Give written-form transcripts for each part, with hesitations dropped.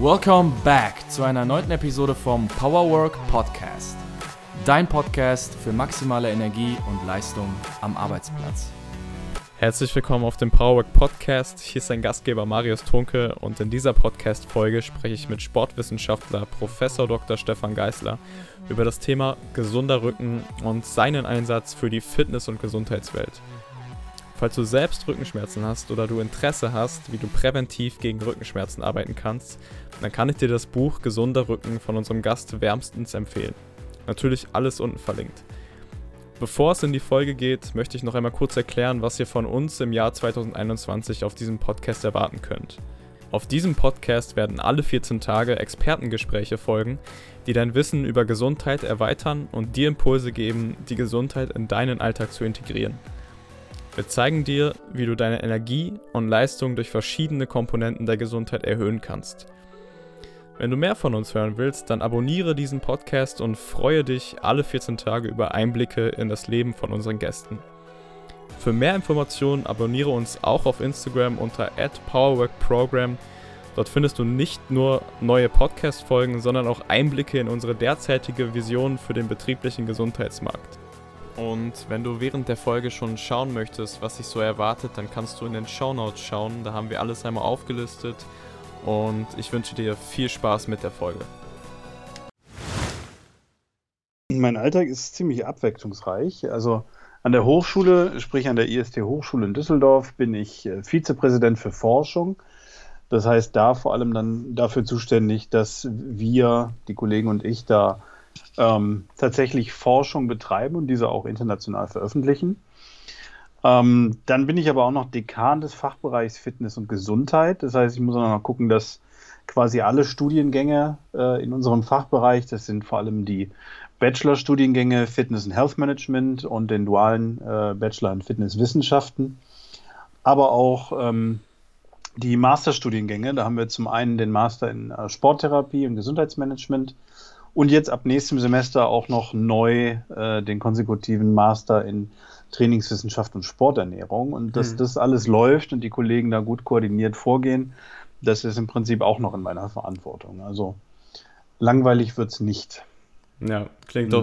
Welcome back zu einer neuen Episode vom Powerwork Podcast. Dein Podcast für maximale Energie und Leistung am Arbeitsplatz. Herzlich willkommen auf dem Powerwork Podcast. Hier ist dein Gastgeber Marius Trunke und in dieser Podcast-Folge spreche ich mit Sportwissenschaftler Professor Dr. Stefan Geißler über das Thema gesunder Rücken und seinen Einsatz für die Fitness- und Gesundheitswelt. Falls du selbst Rückenschmerzen hast oder du Interesse hast, wie du präventiv gegen Rückenschmerzen arbeiten kannst, dann kann ich dir das Buch Gesunder Rücken von unserem Gast wärmstens empfehlen. Natürlich alles unten verlinkt. Bevor es in die Folge geht, möchte ich noch einmal kurz erklären, was ihr von uns im Jahr 2021 auf diesem Podcast erwarten könnt. Auf diesem Podcast werden alle 14 Tage Expertengespräche folgen, die dein Wissen über Gesundheit erweitern und dir Impulse geben, die Gesundheit in deinen Alltag zu integrieren. Wir zeigen dir, wie du deine Energie und Leistung durch verschiedene Komponenten der Gesundheit erhöhen kannst. Wenn du mehr von uns hören willst, dann abonniere diesen Podcast und freue dich alle 14 Tage über Einblicke in das Leben von unseren Gästen. Für mehr Informationen abonniere uns auch auf Instagram unter @powerworkprogram. Dort findest du nicht nur neue Podcast-Folgen, sondern auch Einblicke in unsere derzeitige Vision für den betrieblichen Gesundheitsmarkt. Und wenn du während der Folge schon schauen möchtest, was sich so erwartet, dann kannst du in den Shownotes schauen. Da haben wir alles einmal aufgelistet. Und ich wünsche dir viel Spaß mit der Folge. Mein Alltag ist ziemlich abwechslungsreich. Also an der Hochschule, sprich an der IST Hochschule in Düsseldorf, bin ich Vizepräsident für Forschung. Das heißt, da vor allem dann dafür zuständig, dass wir, die Kollegen und ich, da tatsächlich Forschung betreiben und diese auch international veröffentlichen. Dann bin ich aber auch noch Dekan des Fachbereichs Fitness und Gesundheit. Das heißt, ich muss auch noch gucken, dass quasi alle Studiengänge in unserem Fachbereich, das sind vor allem die Bachelor-Studiengänge Fitness und Health Management und den dualen Bachelor in Fitnesswissenschaften, aber auch die Masterstudiengänge. Da haben wir zum einen den Master in Sporttherapie und Gesundheitsmanagement und jetzt ab nächstem Semester auch noch neu den konsekutiven Master in Trainingswissenschaft und Sporternährung. Und dass das alles läuft und die Kollegen da gut koordiniert vorgehen, das ist im Prinzip auch noch in meiner Verantwortung. Also langweilig wird es nicht. Ja, klingt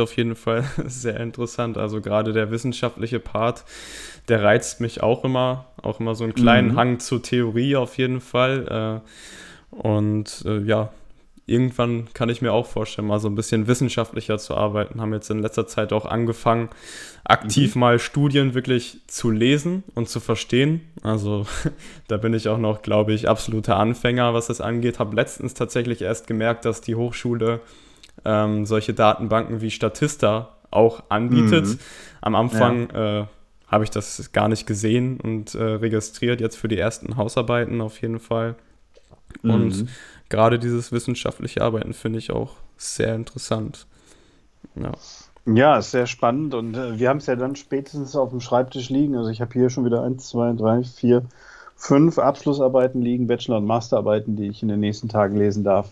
auf jeden Fall sehr interessant. Also gerade der wissenschaftliche Part, der reizt mich auch immer so einen kleinen Hang zur Theorie auf jeden Fall. Und ja, irgendwann kann ich mir auch vorstellen, mal so ein bisschen wissenschaftlicher zu arbeiten. Haben jetzt in letzter Zeit auch angefangen, aktiv mal Studien wirklich zu lesen und zu verstehen. Also da bin ich auch noch, glaube ich, absoluter Anfänger, was das angeht. Habe letztens tatsächlich erst gemerkt, dass die Hochschule solche Datenbanken wie Statista auch anbietet. Am Anfang habe ich das gar nicht gesehen und registriert, jetzt für die ersten Hausarbeiten auf jeden Fall. Und gerade dieses wissenschaftliche Arbeiten finde ich auch sehr interessant. Ja, ist sehr spannend und wir haben es ja dann spätestens auf dem Schreibtisch liegen. Also ich habe hier schon wieder 1, 2, 3, 4, 5 Abschlussarbeiten liegen, Bachelor- und Masterarbeiten, die ich in den nächsten Tagen lesen darf.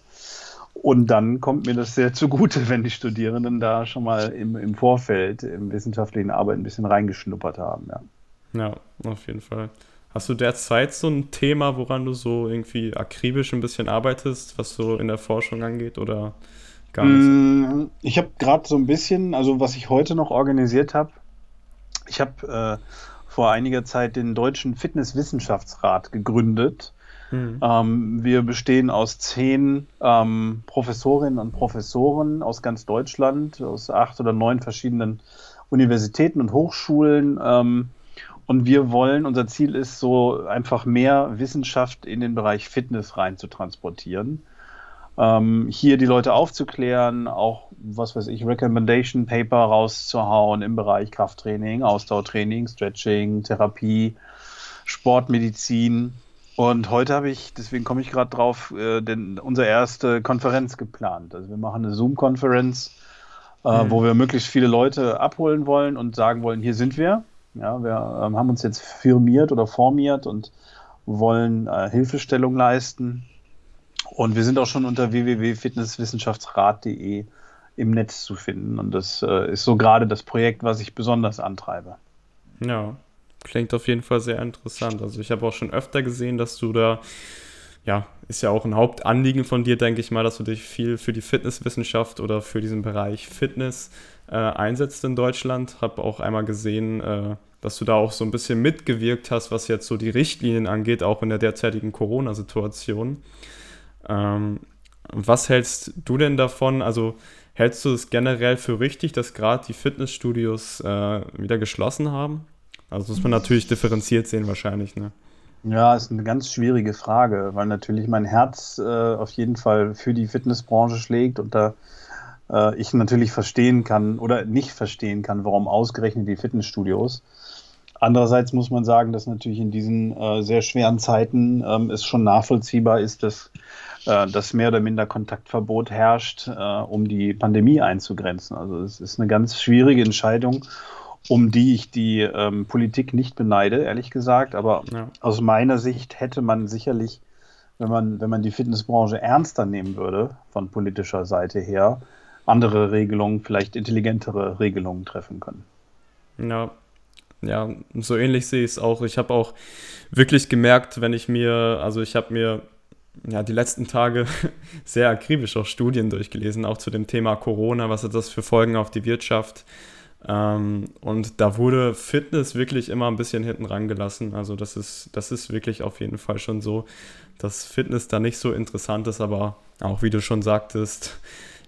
Und dann kommt mir das sehr zugute, wenn die Studierenden da schon mal im Vorfeld im wissenschaftlichen Arbeiten ein bisschen reingeschnuppert haben. Ja, auf jeden Fall. Hast du derzeit so ein Thema, woran du so irgendwie akribisch ein bisschen arbeitest, was so in der Forschung angeht oder gar nicht? Ich habe gerade so ein bisschen, also was ich heute noch organisiert habe, ich habe vor einiger Zeit den Deutschen Fitnesswissenschaftsrat gegründet. Wir bestehen aus 10 Professorinnen und Professoren aus ganz Deutschland, aus 8 oder 9 verschiedenen Universitäten und Hochschulen. Und wir wollen, unser Ziel ist so einfach mehr Wissenschaft in den Bereich Fitness rein zu transportieren. Hier die Leute aufzuklären, auch, was weiß ich, Recommendation Paper rauszuhauen im Bereich Krafttraining, Ausdauertraining, Stretching, Therapie, Sportmedizin. Und heute habe ich, deswegen komme ich gerade drauf, unsere erste Konferenz geplant. Also wir machen eine Zoom-Konferenz, wo wir möglichst viele Leute abholen wollen und sagen wollen, hier sind wir. Ja, wir haben uns jetzt formiert und wollen Hilfestellung leisten. Und wir sind auch schon unter www.fitnesswissenschaftsrat.de im Netz zu finden. Und das ist so gerade das Projekt, was ich besonders antreibe. Ja, klingt auf jeden Fall sehr interessant. Also ich habe auch schon öfter gesehen, dass du da ja, ist ja auch ein Hauptanliegen von dir, denke ich mal, dass du dich viel für die Fitnesswissenschaft oder für diesen Bereich Fitness einsetzt in Deutschland. Habe auch einmal gesehen, dass du da auch so ein bisschen mitgewirkt hast, was jetzt so die Richtlinien angeht, auch in der derzeitigen Corona-Situation. Was hältst du denn davon? Also hältst du es generell für richtig, dass gerade die Fitnessstudios wieder geschlossen haben? Also muss man natürlich differenziert sehen wahrscheinlich, ne? Ja, ist eine ganz schwierige Frage, weil natürlich mein Herz auf jeden Fall für die Fitnessbranche schlägt und da ich natürlich verstehen kann oder nicht verstehen kann, warum ausgerechnet die Fitnessstudios. Andererseits muss man sagen, dass natürlich in diesen sehr schweren Zeiten es schon nachvollziehbar ist, dass mehr oder minder Kontaktverbot herrscht, um die Pandemie einzugrenzen. Also es ist eine ganz schwierige Entscheidung, um die ich die Politik nicht beneide, ehrlich gesagt. Aber ja, aus meiner Sicht hätte man sicherlich, wenn man die Fitnessbranche ernster nehmen würde, von politischer Seite her, andere Regelungen, vielleicht intelligentere Regelungen treffen können. Ja, so ähnlich sehe ich es auch. Ich habe auch wirklich gemerkt, ich habe mir die letzten Tage sehr akribisch auch Studien durchgelesen, auch zu dem Thema Corona, was hat das für Folgen auf die Wirtschaft? Und da wurde Fitness wirklich immer ein bisschen hinten rangelassen. Also das ist wirklich auf jeden Fall schon so, dass Fitness da nicht so interessant ist, aber auch wie du schon sagtest,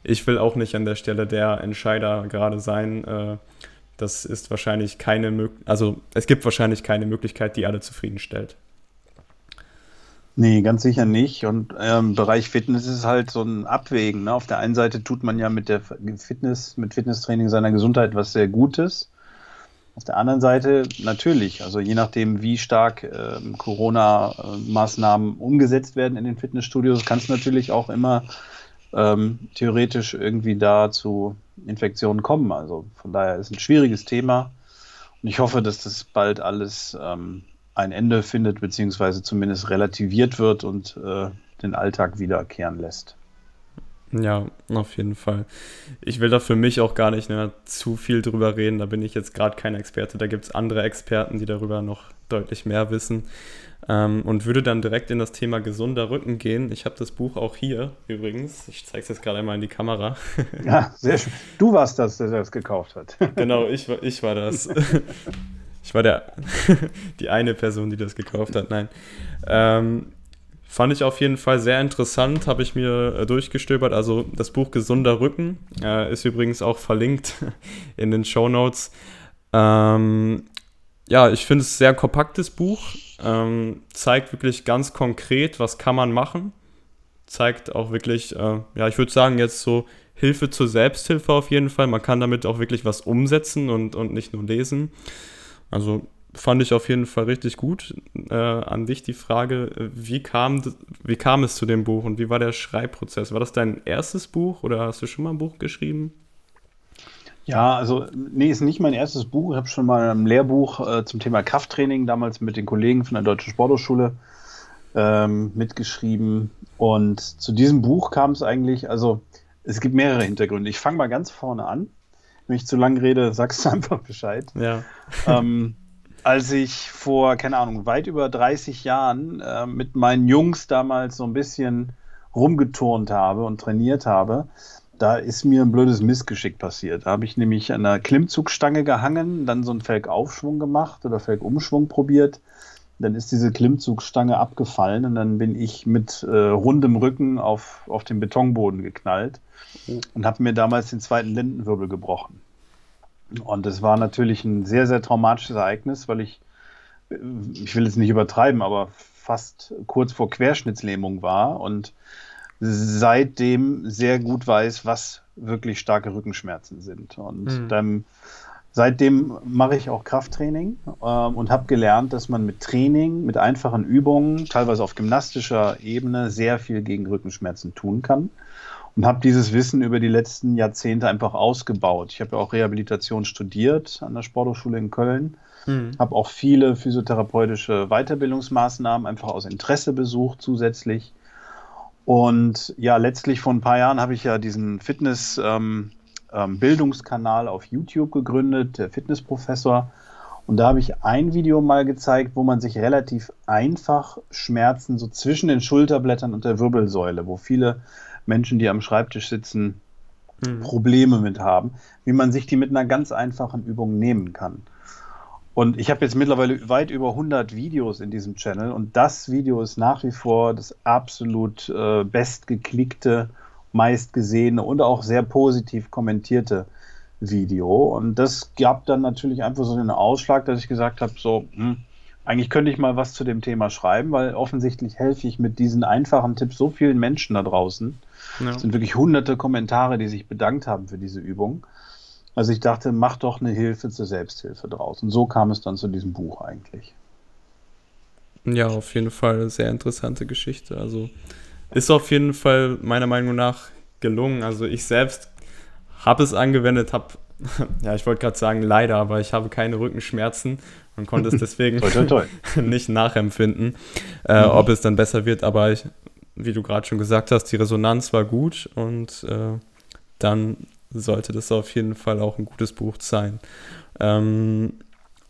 ich will auch nicht an der Stelle der Entscheider gerade sein. Das ist wahrscheinlich es gibt wahrscheinlich keine Möglichkeit, die alle zufriedenstellt. Nee, ganz sicher nicht. Und Bereich Fitness ist halt so ein Abwägen, ne? Auf der einen Seite tut man ja mit Fitnesstraining seiner Gesundheit was sehr Gutes. Auf der anderen Seite natürlich, also je nachdem, wie stark Corona-Maßnahmen umgesetzt werden in den Fitnessstudios, kann es natürlich auch immer theoretisch irgendwie da zu Infektionen kommen. Also von daher ist ein schwieriges Thema. Und ich hoffe, dass das bald alles ein Ende findet, beziehungsweise zumindest relativiert wird und den Alltag wiederkehren lässt. Ja, auf jeden Fall. Ich will da für mich auch gar nicht mehr zu viel drüber reden, da bin ich jetzt gerade kein Experte, da gibt es andere Experten, die darüber noch deutlich mehr wissen, und würde dann direkt in das Thema gesunder Rücken gehen. Ich habe das Buch auch hier übrigens, ich zeige es jetzt gerade einmal in die Kamera. Ja, sehr schön. Du warst das, der das gekauft hat. Genau, ich war das. Ich war die eine Person, die das gekauft hat, nein. Fand ich auf jeden Fall sehr interessant, habe ich mir durchgestöbert. Also das Buch Gesunder Rücken ist übrigens auch verlinkt in den Shownotes. Ja, ich finde es ein sehr kompaktes Buch, zeigt wirklich ganz konkret, was kann man machen. Zeigt auch wirklich, ich würde sagen jetzt so Hilfe zur Selbsthilfe auf jeden Fall. Man kann damit auch wirklich was umsetzen und nicht nur lesen. Also fand ich auf jeden Fall richtig gut. An dich die Frage, wie kam es zu dem Buch und wie war der Schreibprozess? War das dein erstes Buch oder hast du schon mal ein Buch geschrieben? Ja, also nee, ist nicht mein erstes Buch. Ich habe schon mal ein Lehrbuch zum Thema Krafttraining damals mit den Kollegen von der Deutschen Sporthochschule mitgeschrieben. Und zu diesem Buch kam es eigentlich, also es gibt mehrere Hintergründe. Ich fange mal ganz vorne an. Wenn ich zu lang rede, sagst du einfach Bescheid. Ja. Als ich vor, keine Ahnung, weit über 30 Jahren mit meinen Jungs damals so ein bisschen rumgeturnt habe und trainiert habe, da ist mir ein blödes Missgeschick passiert. Da habe ich nämlich an einer Klimmzugstange gehangen, dann so einen Felgaufschwung gemacht oder Felgumschwung probiert. Dann ist diese Klimmzugstange abgefallen und dann bin ich mit rundem Rücken auf den Betonboden geknallt und habe mir damals den zweiten Lendenwirbel gebrochen. Und das war natürlich ein sehr, sehr traumatisches Ereignis, weil ich will jetzt nicht übertreiben, aber fast kurz vor Querschnittslähmung war und seitdem sehr gut weiß, was wirklich starke Rückenschmerzen sind. Und seitdem mache ich auch Krafttraining und habe gelernt, dass man mit Training, mit einfachen Übungen, teilweise auf gymnastischer Ebene, sehr viel gegen Rückenschmerzen tun kann. Und habe dieses Wissen über die letzten Jahrzehnte einfach ausgebaut. Ich habe ja auch Rehabilitation studiert an der Sporthochschule in Köln. Habe auch viele physiotherapeutische Weiterbildungsmaßnahmen einfach aus Interesse besucht zusätzlich. Und ja, letztlich vor ein paar Jahren habe ich ja diesen Fitness-Bildungskanal auf YouTube gegründet, der Fitnessprofessor. Und da habe ich ein Video mal gezeigt, wo man sich relativ einfach Schmerzen so zwischen den Schulterblättern und der Wirbelsäule, wo viele Menschen, die am Schreibtisch sitzen, Probleme mit haben, wie man sich die mit einer ganz einfachen Übung nehmen kann. Und ich habe jetzt mittlerweile weit über 100 Videos in diesem Channel und das Video ist nach wie vor das absolut bestgeklickte, meistgesehene und auch sehr positiv kommentierte Video. Und das gab dann natürlich einfach so den Ausschlag, dass ich gesagt habe, so, eigentlich könnte ich mal was zu dem Thema schreiben, weil offensichtlich helfe ich mit diesen einfachen Tipps so vielen Menschen da draußen. Ja. Es sind wirklich hunderte Kommentare, die sich bedankt haben für diese Übung. Also ich dachte, mach doch eine Hilfe zur Selbsthilfe draus. Und so kam es dann zu diesem Buch eigentlich. Ja, auf jeden Fall eine sehr interessante Geschichte. Also ist auf jeden Fall meiner Meinung nach gelungen. Also ich selbst habe es angewendet, ich wollte gerade sagen leider, aber ich habe keine Rückenschmerzen und konnte es deswegen nicht nachempfinden, ob es dann besser wird. Aber ich, wie du gerade schon gesagt hast, die Resonanz war gut und dann sollte das auf jeden Fall auch ein gutes Buch sein.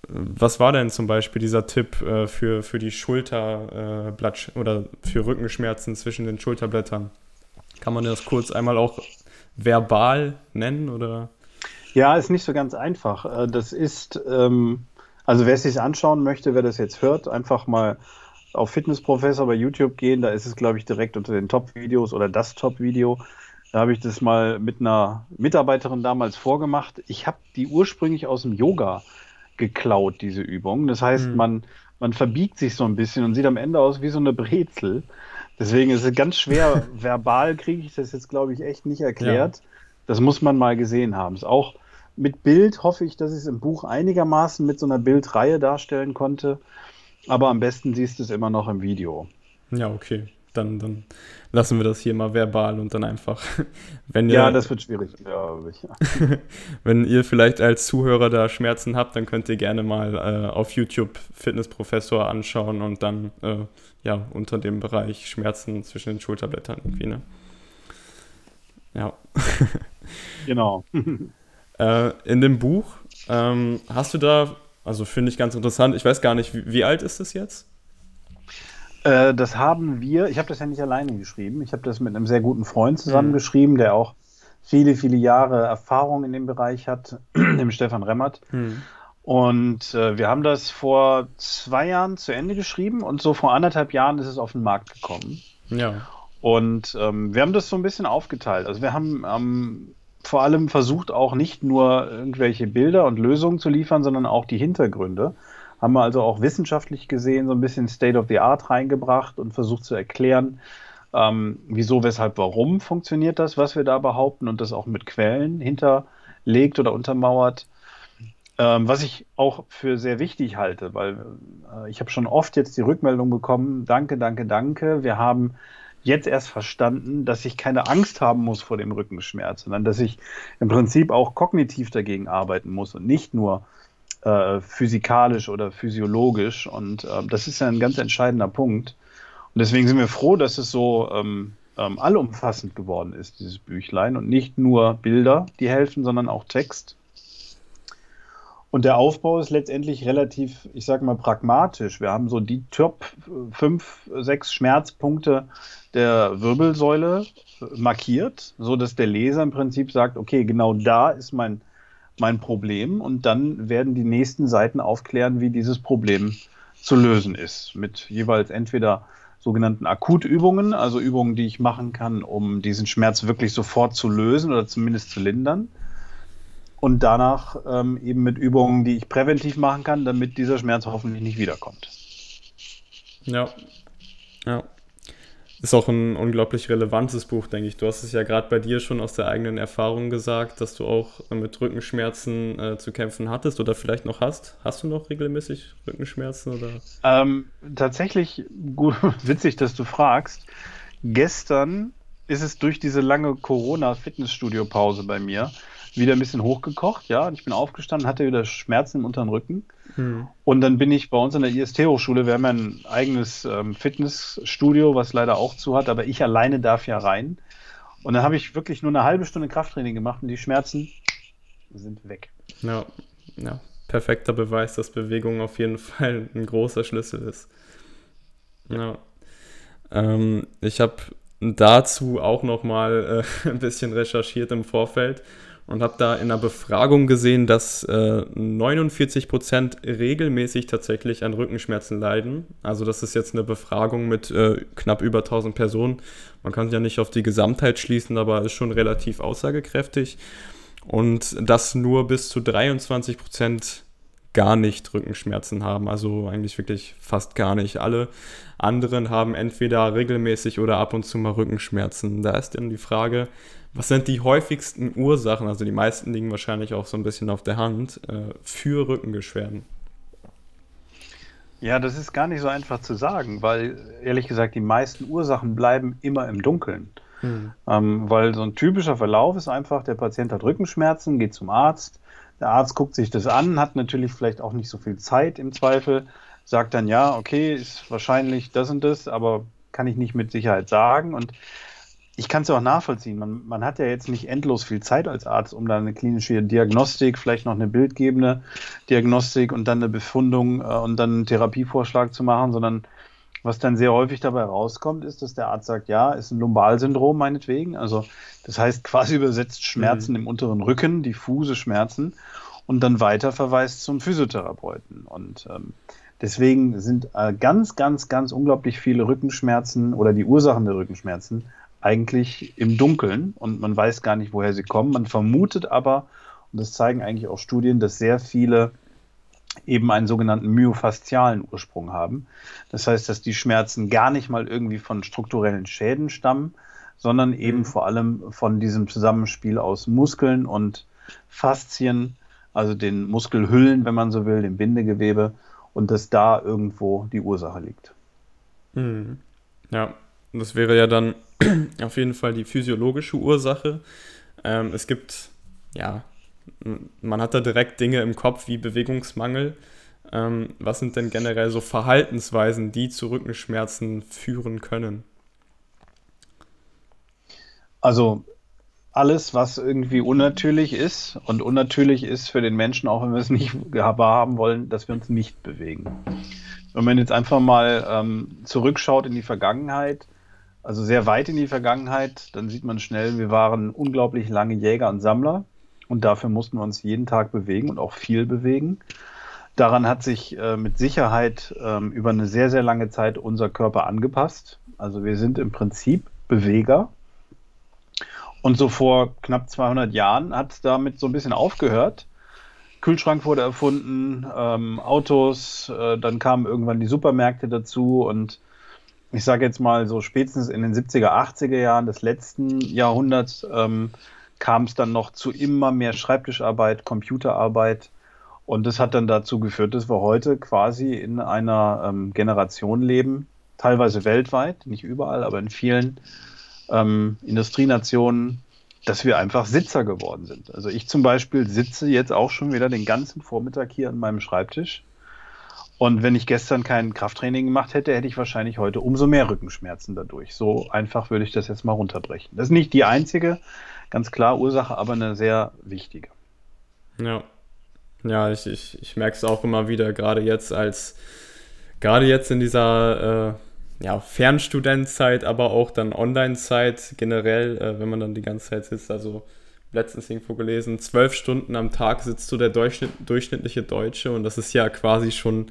Was war denn zum Beispiel dieser Tipp für die Schulterblatt oder für Rückenschmerzen zwischen den Schulterblättern? Kann man das kurz einmal auch verbal nennen? Oder? Ja, ist nicht so ganz einfach. Das ist, also wer es sich anschauen möchte, wer das jetzt hört, einfach mal auf Fitnessprofessor bei YouTube gehen. Da ist es, glaube ich, direkt unter den Top-Videos oder das Top-Video. Da habe ich das mal mit einer Mitarbeiterin damals vorgemacht. Ich habe die ursprünglich aus dem Yoga geklaut, diese Übung. Das heißt, man verbiegt sich so ein bisschen und sieht am Ende aus wie so eine Brezel. Deswegen ist es ganz schwer. Verbal kriege ich das jetzt, glaube ich, echt nicht erklärt. Ja. Das muss man mal gesehen haben. Ist auch mit Bild hoffe ich, dass ich es im Buch einigermaßen mit so einer Bildreihe darstellen konnte. Aber am besten siehst du es immer noch im Video. Ja, okay. Dann lassen wir das hier mal verbal und dann einfach, wenn ihr... Ja, das wird schwierig. Ja, wenn ihr vielleicht als Zuhörer da Schmerzen habt, dann könnt ihr gerne mal auf YouTube Fitnessprofessor anschauen und dann unter dem Bereich Schmerzen zwischen den Schulterblättern irgendwie, ne? Ja. Genau. In dem Buch hast du da, also finde ich ganz interessant, ich weiß gar nicht, wie alt ist es jetzt? Das haben wir, ich habe das ja nicht alleine geschrieben, ich habe das mit einem sehr guten Freund zusammengeschrieben, der auch viele, viele Jahre Erfahrung in dem Bereich hat, dem Stefan Remmert. Und wir haben das vor 2 Jahren zu Ende geschrieben und so vor anderthalb Jahren ist es auf den Markt gekommen. Ja. Und wir haben das so ein bisschen aufgeteilt. Also wir haben vor allem versucht, auch nicht nur irgendwelche Bilder und Lösungen zu liefern, sondern auch die Hintergründe. Haben wir also auch wissenschaftlich gesehen so ein bisschen State of the Art reingebracht und versucht zu erklären, wieso, weshalb, warum funktioniert das, was wir da behaupten und das auch mit Quellen hinterlegt oder untermauert. Was ich auch für sehr wichtig halte, weil ich habe schon oft jetzt die Rückmeldung bekommen, danke, wir haben jetzt erst verstanden, dass ich keine Angst haben muss vor dem Rückenschmerz, sondern dass ich im Prinzip auch kognitiv dagegen arbeiten muss und nicht nur physikalisch oder physiologisch und das ist ja ein ganz entscheidender Punkt und deswegen sind wir froh, dass es so allumfassend geworden ist, dieses Büchlein und nicht nur Bilder, die helfen, sondern auch Text und der Aufbau ist letztendlich relativ, ich sag mal, pragmatisch. Wir haben so die Top 5, 6 Schmerzpunkte der Wirbelsäule markiert, so dass der Leser im Prinzip sagt, okay, genau da ist mein Problem und dann werden die nächsten Seiten aufklären, wie dieses Problem zu lösen ist. Mit jeweils entweder sogenannten Akutübungen, also Übungen, die ich machen kann, um diesen Schmerz wirklich sofort zu lösen oder zumindest zu lindern. Und danach eben mit Übungen, die ich präventiv machen kann, damit dieser Schmerz hoffentlich nicht wiederkommt. Ja. Ist auch ein unglaublich relevantes Buch, denke ich. Du hast es ja gerade bei dir schon aus der eigenen Erfahrung gesagt, dass du auch mit Rückenschmerzen zu kämpfen hattest oder vielleicht noch hast. Hast du noch regelmäßig Rückenschmerzen? Oder? Tatsächlich, gut, witzig, dass du fragst. Gestern ist es durch diese lange Corona-Fitnessstudio-Pause bei mir wieder ein bisschen hochgekocht, ja. Und ich bin aufgestanden, hatte wieder Schmerzen im unteren Rücken. Und dann bin ich bei uns an der IST Hochschule, wir haben ja ein eigenes Fitnessstudio, was leider auch zu hat, aber ich alleine darf ja rein. Und dann habe ich wirklich nur eine halbe Stunde Krafttraining gemacht und die Schmerzen sind weg. Ja, perfekter Beweis, dass Bewegung auf jeden Fall ein großer Schlüssel ist. Ja. Ich habe dazu auch nochmal ein bisschen recherchiert im Vorfeld und habe da in einer Befragung gesehen, dass 49% regelmäßig tatsächlich an Rückenschmerzen leiden. Also das ist jetzt eine Befragung mit knapp über 1000 Personen. Man kann ja nicht auf die Gesamtheit schließen, aber ist schon relativ aussagekräftig. Und dass nur bis zu 23% gar nicht Rückenschmerzen haben, also eigentlich wirklich fast gar nicht. Alle anderen haben entweder regelmäßig oder ab und zu mal Rückenschmerzen. Da ist dann die Frage, was sind die häufigsten Ursachen, also die meisten liegen wahrscheinlich auch so ein bisschen auf der Hand, für Rückenbeschwerden? Ja, das ist gar nicht so einfach zu sagen, weil ehrlich gesagt die meisten Ursachen bleiben immer im Dunkeln. Weil so ein typischer Verlauf ist einfach, der Patient hat Rückenschmerzen, geht zum Arzt, der Arzt guckt sich das an, hat natürlich vielleicht auch nicht so viel Zeit im Zweifel, sagt dann, ja, okay, ist wahrscheinlich das und das, aber kann ich nicht mit Sicherheit sagen. Und ich kann es ja auch nachvollziehen, man hat ja jetzt nicht endlos viel Zeit als Arzt, um da eine klinische Diagnostik, vielleicht noch eine bildgebende Diagnostik und dann eine Befundung und dann einen Therapievorschlag zu machen, sondern was dann sehr häufig dabei rauskommt, ist, dass der Arzt sagt, ja, ist ein Lumbalsyndrom meinetwegen. Also das heißt quasi übersetzt Schmerzen im unteren Rücken, diffuse Schmerzen, und dann weiter verweist zum Physiotherapeuten. Und deswegen sind ganz, ganz, ganz unglaublich viele Rückenschmerzen oder die Ursachen der Rückenschmerzen eigentlich im Dunkeln. Und man weiß gar nicht, woher sie kommen. Man vermutet aber, und das zeigen eigentlich auch Studien, dass sehr viele eben einen sogenannten myofaszialen Ursprung haben. Das heißt, dass die Schmerzen gar nicht mal irgendwie von strukturellen Schäden stammen, sondern eben vor allem von diesem Zusammenspiel aus Muskeln und Faszien, also den Muskelhüllen, wenn man so will, dem Bindegewebe, und dass da irgendwo die Ursache liegt. Mhm. Ja, das wäre ja dann auf jeden Fall die physiologische Ursache. Es gibt, ja, man hat da direkt Dinge im Kopf wie Bewegungsmangel. Was sind denn generell so Verhaltensweisen, die zu Rückenschmerzen führen können? Also alles, was irgendwie unnatürlich ist. Und unnatürlich ist für den Menschen, auch wenn wir es nicht wahrhaben wollen, dass wir uns nicht bewegen. Wenn man jetzt einfach mal zurückschaut in die Vergangenheit, also sehr weit in die Vergangenheit, dann sieht man schnell, wir waren unglaublich lange Jäger und Sammler. Und dafür mussten wir uns jeden Tag bewegen und auch viel bewegen. Daran hat sich mit Sicherheit über eine sehr, sehr lange Zeit unser Körper angepasst. Also wir sind im Prinzip Beweger. Und so vor knapp 200 Jahren hat es damit so ein bisschen aufgehört. Kühlschrank wurde erfunden, Autos, dann kamen irgendwann die Supermärkte dazu. Und ich sage jetzt mal so spätestens in den 70er, 80er Jahren des letzten Jahrhunderts kam es dann noch zu immer mehr Schreibtischarbeit, Computerarbeit, und das hat dann dazu geführt, dass wir heute quasi in einer Generation leben, teilweise weltweit, nicht überall, aber in vielen Industrienationen, dass wir einfach Sitzer geworden sind. Also ich zum Beispiel sitze jetzt auch schon wieder den ganzen Vormittag hier an meinem Schreibtisch, und wenn ich gestern kein Krafttraining gemacht hätte, hätte ich wahrscheinlich heute umso mehr Rückenschmerzen dadurch. So einfach würde ich das jetzt mal runterbrechen. Das ist nicht die einzige, ganz klar, Ursache, aber eine sehr wichtige. Ja, ich merke es auch immer wieder, gerade jetzt in dieser Fernstudentzeit, aber auch dann Online-Zeit generell, wenn man dann die ganze Zeit sitzt. Also letztens irgendwo gelesen, 12 Stunden am Tag sitzt so der durchschnittliche Deutsche, und das ist ja quasi schon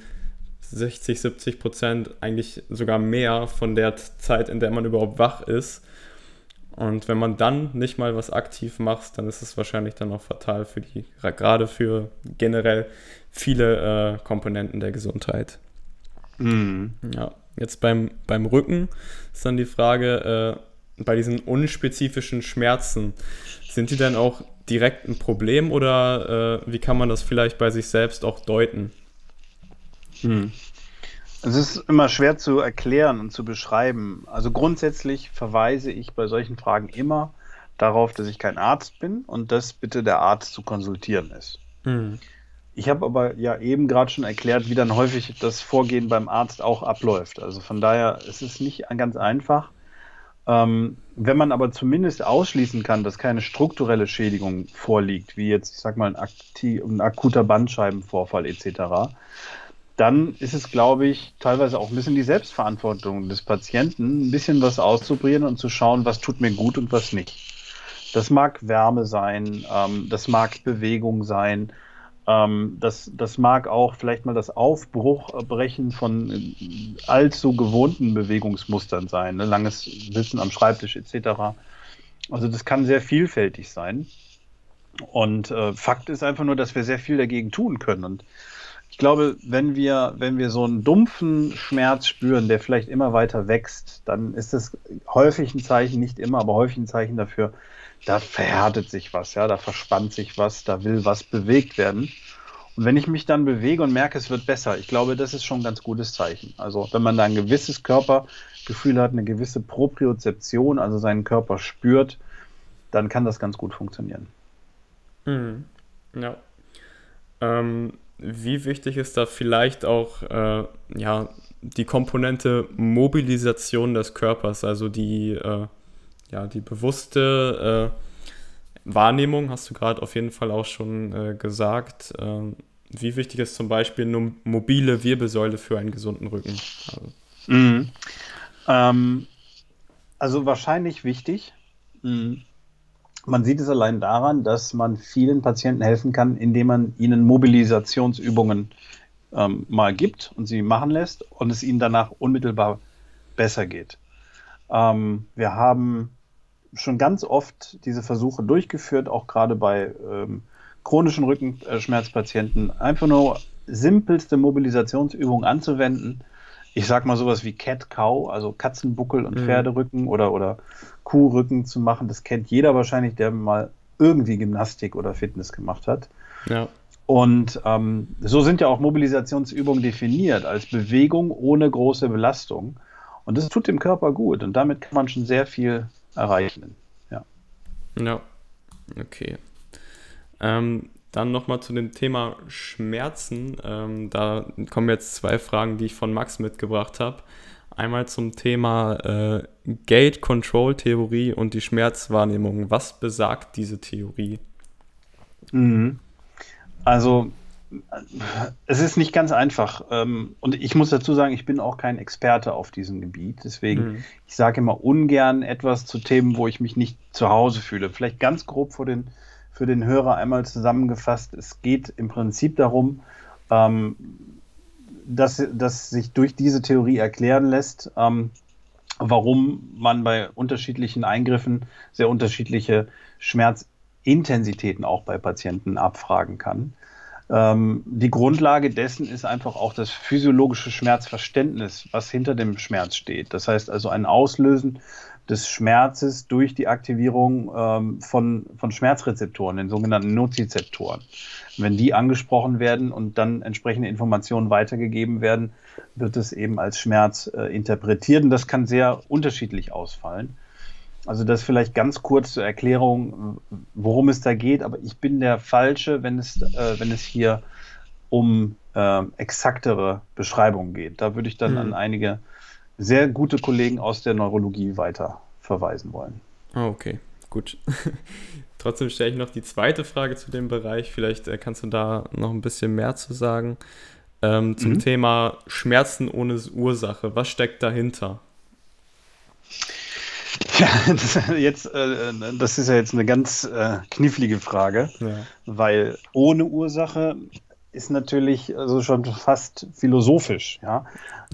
60-70%, eigentlich sogar mehr von der Zeit, in der man überhaupt wach ist. Und wenn man dann nicht mal was aktiv macht, dann ist es wahrscheinlich dann auch fatal gerade für generell viele Komponenten der Gesundheit. Mhm. Ja, jetzt beim Rücken ist dann die Frage, bei diesen unspezifischen Schmerzen, sind die dann auch direkt ein Problem, oder wie kann man das vielleicht bei sich selbst auch deuten? Mhm. Es ist immer schwer zu erklären und zu beschreiben. Also grundsätzlich verweise ich bei solchen Fragen immer darauf, dass ich kein Arzt bin und dass bitte der Arzt zu konsultieren ist. Mhm. Ich habe aber ja eben gerade schon erklärt, wie dann häufig das Vorgehen beim Arzt auch abläuft. Also von daher ist es nicht ganz einfach. Wenn man aber zumindest ausschließen kann, dass keine strukturelle Schädigung vorliegt, wie jetzt, ich sag mal, ein akuter Bandscheibenvorfall etc., dann ist es, glaube ich, teilweise auch ein bisschen die Selbstverantwortung des Patienten, ein bisschen was auszuprobieren und zu schauen, was tut mir gut und was nicht. Das mag Wärme sein, das mag Bewegung sein, das mag auch vielleicht mal das Aufbrechen von allzu gewohnten Bewegungsmustern sein, ne? Langes Sitzen am Schreibtisch etc. Also das kann sehr vielfältig sein. Und Fakt ist einfach nur, dass wir sehr viel dagegen tun können. Und ich glaube, wenn wir so einen dumpfen Schmerz spüren, der vielleicht immer weiter wächst, dann ist das häufig ein Zeichen, nicht immer, aber häufig ein Zeichen dafür, da verhärtet sich was, ja, da verspannt sich was, da will was bewegt werden. Und wenn ich mich dann bewege und merke, es wird besser, ich glaube, das ist schon ein ganz gutes Zeichen. Also wenn man da ein gewisses Körpergefühl hat, eine gewisse Propriozeption, also seinen Körper spürt, dann kann das ganz gut funktionieren. Mhm. Ja. Wie wichtig ist da vielleicht auch die Komponente Mobilisation des Körpers, also die bewusste Wahrnehmung, hast du gerade auf jeden Fall auch schon gesagt. Wie wichtig ist zum Beispiel eine mobile Wirbelsäule für einen gesunden Rücken? Also, also wahrscheinlich wichtig. Mhm. Man sieht es allein daran, dass man vielen Patienten helfen kann, indem man ihnen Mobilisationsübungen mal gibt und sie machen lässt und es ihnen danach unmittelbar besser geht. Wir haben schon ganz oft diese Versuche durchgeführt, auch gerade bei chronischen Rückenschmerzpatienten, einfach nur simpelste Mobilisationsübungen anzuwenden. Ich sag mal sowas wie Cat-Cow, also Katzenbuckel und Pferderücken oder Kuhrücken zu machen. Das kennt jeder wahrscheinlich, der mal irgendwie Gymnastik oder Fitness gemacht hat. Ja. Und so sind ja auch Mobilisationsübungen definiert, als Bewegung ohne große Belastung. Und das tut dem Körper gut. Und damit kann man schon sehr viel erreichen. Ja. Okay. Dann nochmal zu dem Thema Schmerzen. Da kommen jetzt zwei Fragen, die ich von Max mitgebracht habe. Einmal zum Thema Gate-Control-Theorie und die Schmerzwahrnehmung. Was besagt diese Theorie? Also es ist nicht ganz einfach. Und ich muss dazu sagen, ich bin auch kein Experte auf diesem Gebiet. Deswegen, ich sage immer ungern etwas zu Themen, wo ich mich nicht zu Hause fühle. Vielleicht ganz grob für den Hörer einmal zusammengefasst, es geht im Prinzip darum, dass sich durch diese Theorie erklären lässt, warum man bei unterschiedlichen Eingriffen sehr unterschiedliche Schmerzintensitäten auch bei Patienten abfragen kann. Die Grundlage dessen ist einfach auch das physiologische Schmerzverständnis, was hinter dem Schmerz steht. Das heißt also ein Auslösen des Schmerzes durch die Aktivierung von Schmerzrezeptoren, den sogenannten Nozizeptoren. Wenn die angesprochen werden und dann entsprechende Informationen weitergegeben werden, wird es eben als Schmerz interpretiert. Und das kann sehr unterschiedlich ausfallen. Also das vielleicht ganz kurz zur Erklärung, worum es da geht. Aber ich bin der Falsche, wenn es hier um exaktere Beschreibungen geht. Da würde ich dann an einige sehr gute Kollegen aus der Neurologie weiter verweisen wollen. Okay, gut. Trotzdem stelle ich noch die zweite Frage zu dem Bereich. Vielleicht kannst du da noch ein bisschen mehr zu sagen. Zum Thema Schmerzen ohne Ursache. Was steckt dahinter? Ja, das ist ja jetzt eine ganz knifflige Frage, weil ohne Ursache ist natürlich also schon fast philosophisch. Ja?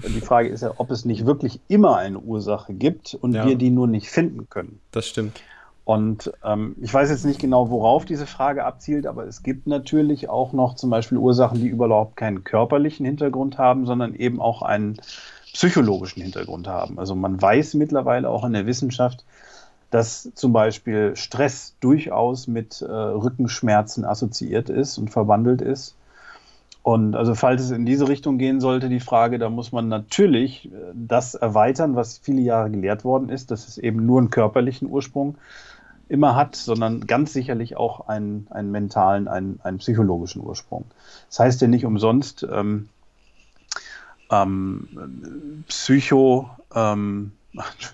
Die Frage ist ja, ob es nicht wirklich immer eine Ursache gibt und wir die nur nicht finden können. Das stimmt. Und ich weiß jetzt nicht genau, worauf diese Frage abzielt, aber es gibt natürlich auch noch zum Beispiel Ursachen, die überhaupt keinen körperlichen Hintergrund haben, sondern eben auch einen psychologischen Hintergrund haben. Also man weiß mittlerweile auch in der Wissenschaft, dass zum Beispiel Stress durchaus mit Rückenschmerzen assoziiert ist und verwandelt ist. Und also falls es in diese Richtung gehen sollte, die Frage, da muss man natürlich das erweitern, was viele Jahre gelehrt worden ist, dass es eben nur einen körperlichen Ursprung immer hat, sondern ganz sicherlich auch einen mentalen, einen psychologischen Ursprung. Das heißt ja nicht umsonst Psycho,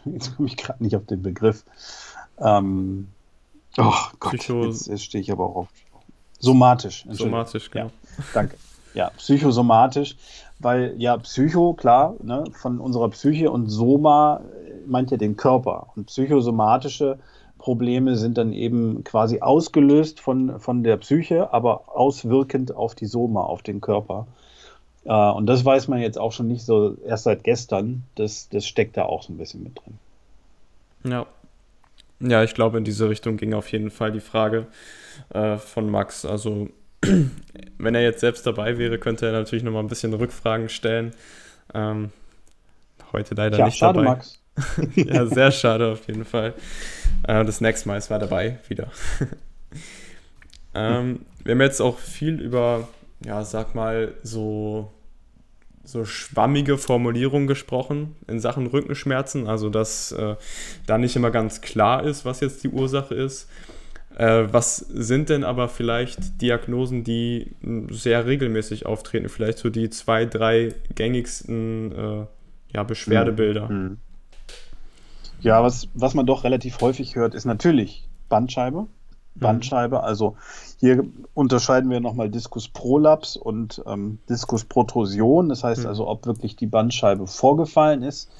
jetzt komme ich gerade nicht auf den Begriff. Jetzt stehe ich aber auch auf. Somatisch. Somatisch, genau. Ja, danke. Ja, psychosomatisch, weil ja Psycho, klar, ne, von unserer Psyche, und Soma meint ja den Körper. Und psychosomatische Probleme sind dann eben quasi ausgelöst von der Psyche, aber auswirkend auf die Soma, auf den Körper. Und das weiß man jetzt auch schon nicht so erst seit gestern. Das steckt da auch so ein bisschen mit drin. Ja. Ja, ich glaube, in diese Richtung ging auf jeden Fall die Frage von Max. Also, wenn er jetzt selbst dabei wäre, könnte er natürlich nochmal ein bisschen Rückfragen stellen. Heute leider nicht schade, dabei. Max. Ja, sehr schade auf jeden Fall. Das nächste Mal ist er dabei wieder. Wir haben jetzt auch viel über, ja, sag mal, so schwammige Formulierungen gesprochen in Sachen Rückenschmerzen, also dass da nicht immer ganz klar ist, was jetzt die Ursache ist. Was sind denn aber vielleicht Diagnosen, die sehr regelmäßig auftreten? Vielleicht so die 2-3 gängigsten Beschwerdebilder. Mhm. Ja, was man doch relativ häufig hört, ist natürlich Bandscheibe. Also hier unterscheiden wir nochmal Diskusprolaps und Diskusprotrusion. Das heißt also, ob wirklich die Bandscheibe vorgefallen ist,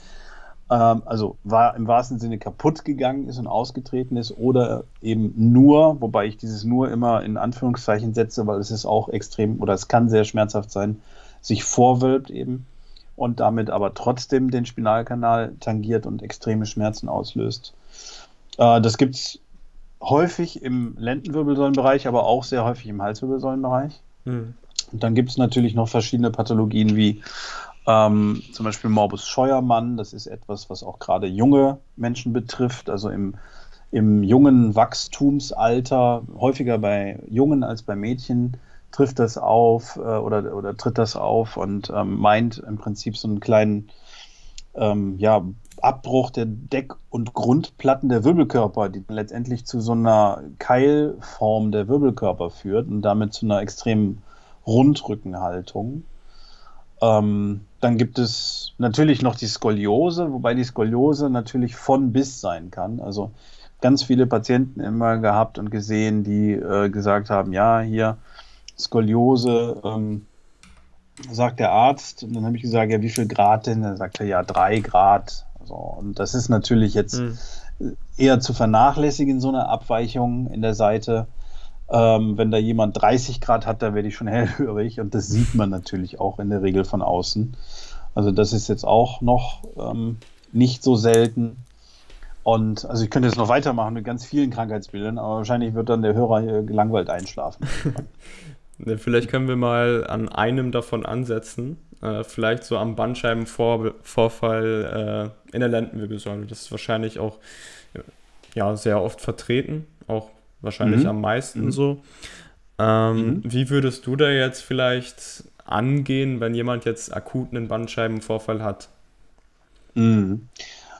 also war im wahrsten Sinne kaputt gegangen ist und ausgetreten ist, oder eben nur, wobei ich dieses nur immer in Anführungszeichen setze, weil es ist auch extrem, oder es kann sehr schmerzhaft sein, sich vorwölbt eben und damit aber trotzdem den Spinalkanal tangiert und extreme Schmerzen auslöst. Das gibt es häufig im Lendenwirbelsäulenbereich, aber auch sehr häufig im Halswirbelsäulenbereich. Und dann gibt es natürlich noch verschiedene Pathologien wie zum Beispiel Morbus Scheuermann. Das ist etwas, was auch gerade junge Menschen betrifft, also im jungen Wachstumsalter, häufiger bei Jungen als bei Mädchen trifft das auf oder tritt das auf und meint im Prinzip so einen kleinen Abbruch der Deck- und Grundplatten der Wirbelkörper, die letztendlich zu so einer Keilform der Wirbelkörper führt und damit zu einer extremen Rundrückenhaltung. Dann gibt es natürlich noch die Skoliose, wobei die Skoliose natürlich von bis sein kann. Also ganz viele Patienten immer gehabt und gesehen, die gesagt haben, ja, hier Skoliose, sagt der Arzt, und dann habe ich gesagt, ja, wie viel Grad denn? Dann sagt er, ja, 3 Grad. So, und das ist natürlich jetzt eher zu vernachlässigen, so eine Abweichung in der Seite. Wenn da jemand 30 Grad hat, da werde ich schon hellhörig, und das sieht man natürlich auch in der Regel von außen. Also das ist jetzt auch noch nicht so selten. Und also ich könnte jetzt noch weitermachen mit ganz vielen Krankheitsbildern, aber wahrscheinlich wird dann der Hörer hier gelangweilt einschlafen. Vielleicht können wir mal an einem davon ansetzen, vielleicht so am Bandscheibenvorfall in der Lendenwirbelsäule. Das ist wahrscheinlich auch sehr oft vertreten, auch wahrscheinlich am meisten so. Wie würdest du da jetzt vielleicht angehen, wenn jemand jetzt akut einen Bandscheibenvorfall hat?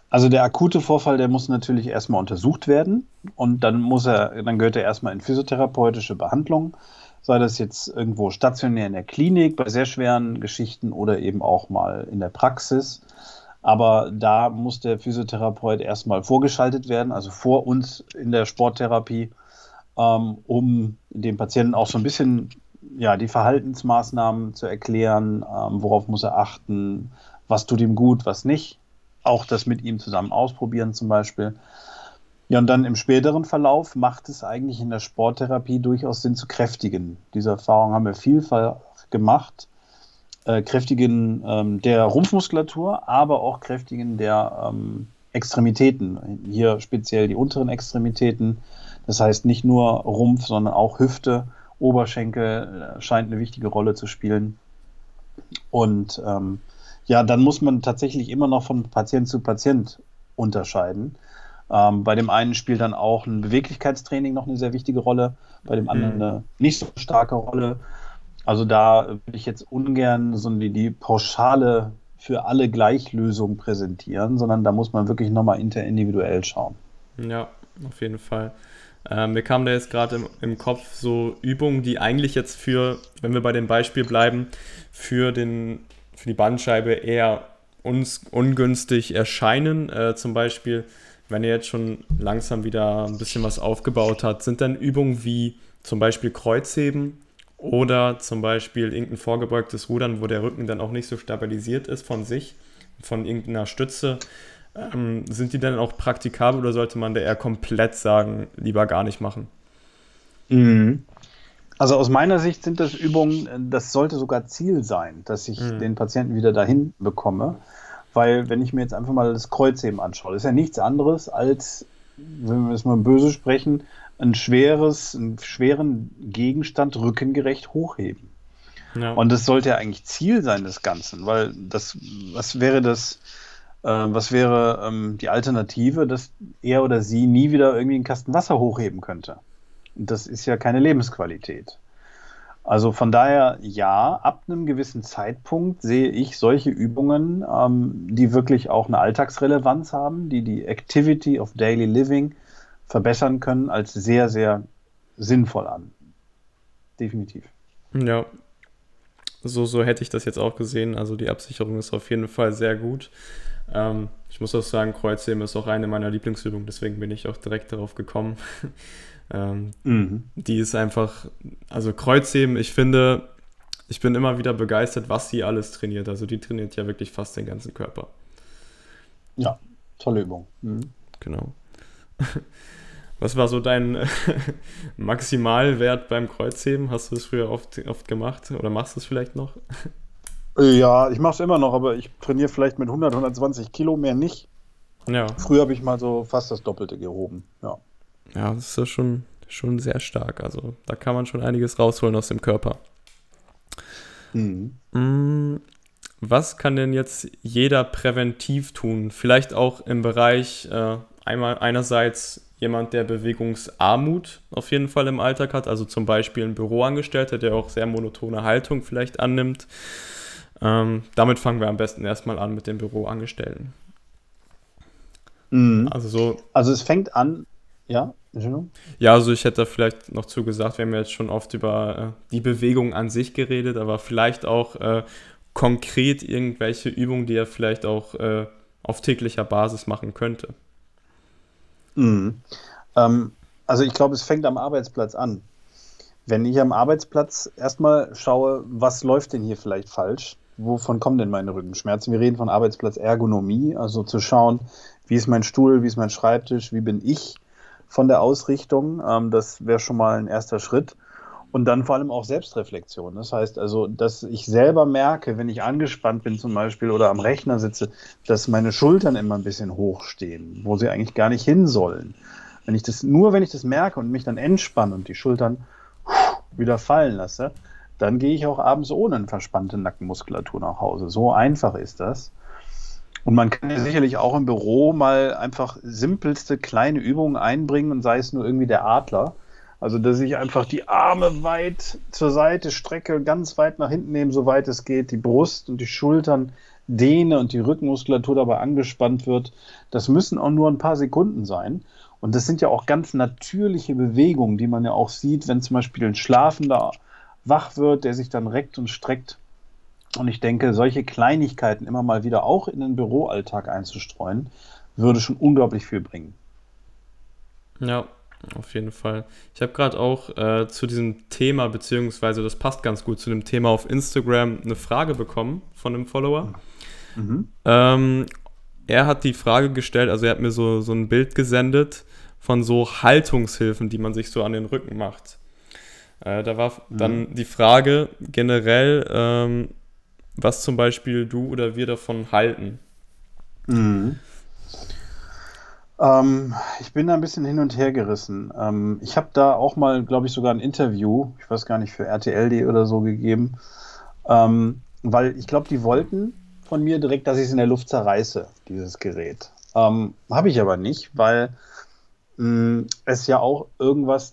Also der akute Vorfall, der muss natürlich erstmal untersucht werden, und dann gehört er erstmal in physiotherapeutische Behandlung. Sei das jetzt irgendwo stationär in der Klinik, bei sehr schweren Geschichten, oder eben auch mal in der Praxis. Aber da muss der Physiotherapeut erstmal vorgeschaltet werden, also vor uns in der Sporttherapie, um dem Patienten auch so ein bisschen die Verhaltensmaßnahmen zu erklären, worauf muss er achten, was tut ihm gut, was nicht. Auch das mit ihm zusammen ausprobieren zum Beispiel. Ja, und dann im späteren Verlauf macht es eigentlich in der Sporttherapie durchaus Sinn zu kräftigen. Diese Erfahrung haben wir vielfach gemacht. Kräftigen der Rumpfmuskulatur, aber auch kräftigen der Extremitäten. Hier speziell die unteren Extremitäten. Das heißt nicht nur Rumpf, sondern auch Hüfte, Oberschenkel scheint eine wichtige Rolle zu spielen. Und dann muss man tatsächlich immer noch von Patient zu Patient unterscheiden. Bei dem einen spielt dann auch ein Beweglichkeitstraining noch eine sehr wichtige Rolle, bei dem anderen eine nicht so starke Rolle. Also da würde ich jetzt ungern so die pauschale für alle Gleichlösung präsentieren, sondern da muss man wirklich nochmal interindividuell schauen. Ja, auf jeden Fall. Mir kam da jetzt gerade im Kopf so Übungen, die eigentlich jetzt für, wenn wir bei dem Beispiel bleiben, für die Bandscheibe eher ungünstig erscheinen. Zum Beispiel, wenn ihr jetzt schon langsam wieder ein bisschen was aufgebaut habt, sind dann Übungen wie zum Beispiel Kreuzheben oder zum Beispiel irgendein vorgebeugtes Rudern, wo der Rücken dann auch nicht so stabilisiert ist von sich, von irgendeiner Stütze. Sind die dann auch praktikabel oder sollte man da eher komplett sagen, lieber gar nicht machen? Mhm. Also aus meiner Sicht sind das Übungen, das sollte sogar Ziel sein, dass ich den Patienten wieder dahin bekomme, weil wenn ich mir jetzt einfach mal das Kreuzheben anschaue, ist ja nichts anderes als, wenn wir es mal böse sprechen, einen schweren Gegenstand rückengerecht hochheben. Ja. Und das sollte ja eigentlich Ziel sein des Ganzen, weil was wäre die Alternative, dass er oder sie nie wieder irgendwie einen Kasten Wasser hochheben könnte? Das ist ja keine Lebensqualität. Also von daher, ja, ab einem gewissen Zeitpunkt sehe ich solche Übungen, die wirklich auch eine Alltagsrelevanz haben, die die Activity of Daily Living verbessern können, als sehr, sehr sinnvoll an. Definitiv. Ja, so hätte ich das jetzt auch gesehen. Also die Absicherung ist auf jeden Fall sehr gut. Ich muss auch sagen, Kreuzheben ist auch eine meiner Lieblingsübungen, deswegen bin ich auch direkt darauf gekommen. Die ist einfach, also Kreuzheben, ich bin immer wieder begeistert, was sie alles trainiert. Also die trainiert ja wirklich fast den ganzen Körper. Ja, tolle Übung. Mhm. Genau. Was war so dein Maximalwert beim Kreuzheben? Hast du das früher oft gemacht oder machst du es vielleicht noch? Ja, ich mache es immer noch, aber ich trainiere vielleicht mit 100, 120 Kilo mehr nicht. Ja. Früher habe ich mal so fast das Doppelte gehoben. Ja, ja, das ist ja schon sehr stark. Also da kann man schon einiges rausholen aus dem Körper. Mhm. Was kann denn jetzt jeder präventiv tun? Vielleicht auch im Bereich einerseits jemand, der Bewegungsarmut auf jeden Fall im Alltag hat, also zum Beispiel ein Büroangestellter, der auch sehr monotone Haltung vielleicht annimmt. Damit fangen wir am besten erstmal an mit den Büroangestellten. Mhm. Also es fängt an, ja, Entschuldigung? Ja, also ich hätte da vielleicht noch zugesagt, wir haben ja jetzt schon oft über die Bewegung an sich geredet, aber vielleicht auch konkret irgendwelche Übungen, die er vielleicht auch auf täglicher Basis machen könnte. Mhm. Also ich glaube, es fängt am Arbeitsplatz an. Wenn ich am Arbeitsplatz erstmal schaue, was läuft denn hier vielleicht falsch? Wovon kommen denn meine Rückenschmerzen? Wir reden von Arbeitsplatzergonomie, also zu schauen, wie ist mein Stuhl, wie ist mein Schreibtisch, wie bin ich von der Ausrichtung? Das wäre schon mal ein erster Schritt. Und dann vor allem auch Selbstreflexion. Das heißt also, dass ich selber merke, wenn ich angespannt bin zum Beispiel oder am Rechner sitze, dass meine Schultern immer ein bisschen hoch stehen, wo sie eigentlich gar nicht hin sollen. Wenn ich das merke und mich dann entspanne und die Schultern wieder fallen lasse, dann gehe ich auch abends ohne eine verspannte Nackenmuskulatur nach Hause. So einfach ist das. Und man kann ja sicherlich auch im Büro mal einfach simpelste kleine Übungen einbringen und sei es nur irgendwie der Adler. Also, dass ich einfach die Arme weit zur Seite strecke, ganz weit nach hinten nehme, soweit es geht, die Brust und die Schultern dehne und die Rückenmuskulatur dabei angespannt wird. Das müssen auch nur ein paar Sekunden sein. Und das sind ja auch ganz natürliche Bewegungen, die man ja auch sieht, wenn zum Beispiel ein Schlafender wach wird, der sich dann reckt und streckt. Und ich denke, solche Kleinigkeiten immer mal wieder auch in den Büroalltag einzustreuen, würde schon unglaublich viel bringen. Ja, auf jeden Fall. Ich habe gerade auch zu diesem Thema, beziehungsweise das passt ganz gut zu dem Thema auf Instagram, eine Frage bekommen von einem Follower. Mhm. Er hat die Frage gestellt, also er hat mir so ein Bild gesendet von so Haltungshilfen, die man sich so an den Rücken macht. Da war dann die Frage generell, was zum Beispiel du oder wir davon halten. Mhm. Ich bin da ein bisschen hin und her gerissen. Ich habe da auch mal, glaube ich, sogar ein Interview, ich weiß gar nicht, für RTL.de oder so gegeben, weil ich glaube, die wollten von mir direkt, dass ich es in der Luft zerreiße, dieses Gerät. Habe ich aber nicht, weil es ja auch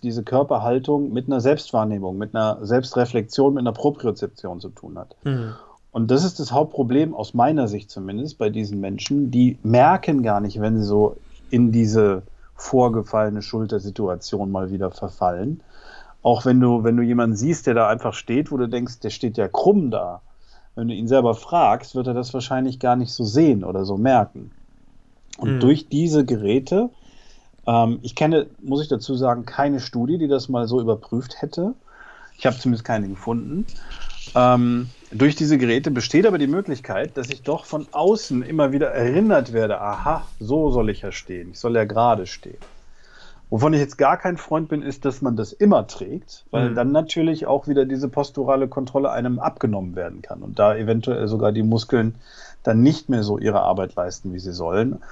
diese Körperhaltung mit einer Selbstwahrnehmung, mit einer Selbstreflexion, mit einer Propriozeption zu tun hat. Mhm. Und das ist das Hauptproblem, aus meiner Sicht zumindest, bei diesen Menschen, die merken gar nicht, wenn sie so in diese vorgefallene Schultersituation mal wieder verfallen. Auch wenn du jemanden siehst, der da einfach steht, wo du denkst, der steht ja krumm da. wenn du ihn selber fragst, wird er das wahrscheinlich gar nicht so sehen oder so merken. Und durch diese Geräte, ich kenne, muss ich dazu sagen, keine Studie, die das mal so überprüft hätte. Ich habe zumindest keine gefunden. Durch diese Geräte besteht aber die Möglichkeit, dass ich doch von außen immer wieder erinnert werde, aha, so soll ich ja stehen, ich soll ja gerade stehen. Wovon ich jetzt gar kein Freund bin, ist, dass man das immer trägt, weil dann natürlich auch wieder diese posturale Kontrolle einem abgenommen werden kann und da eventuell sogar die Muskeln dann nicht mehr so ihre Arbeit leisten, wie sie sollen.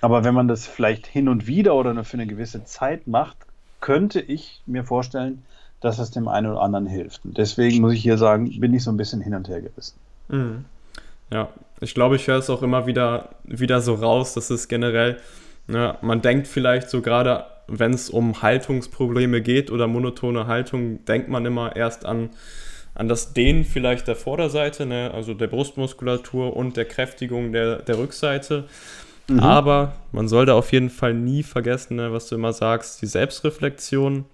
Aber wenn man das vielleicht hin und wieder oder nur für eine gewisse Zeit macht, könnte ich mir vorstellen, dass es dem einen oder anderen hilft. Und deswegen muss ich hier sagen, bin ich so ein bisschen hin und her gerissen. Mhm. Ja, ich glaube, ich höre es auch immer wieder so raus, dass es generell, ne, man denkt vielleicht so gerade, wenn es um Haltungsprobleme geht oder monotone Haltung, denkt man immer erst an das Dehnen vielleicht der Vorderseite, ne, also der Brustmuskulatur und der Kräftigung der Rückseite. Mhm. Aber man sollte auf jeden Fall nie vergessen, ne, was du immer sagst, die Selbstreflexion.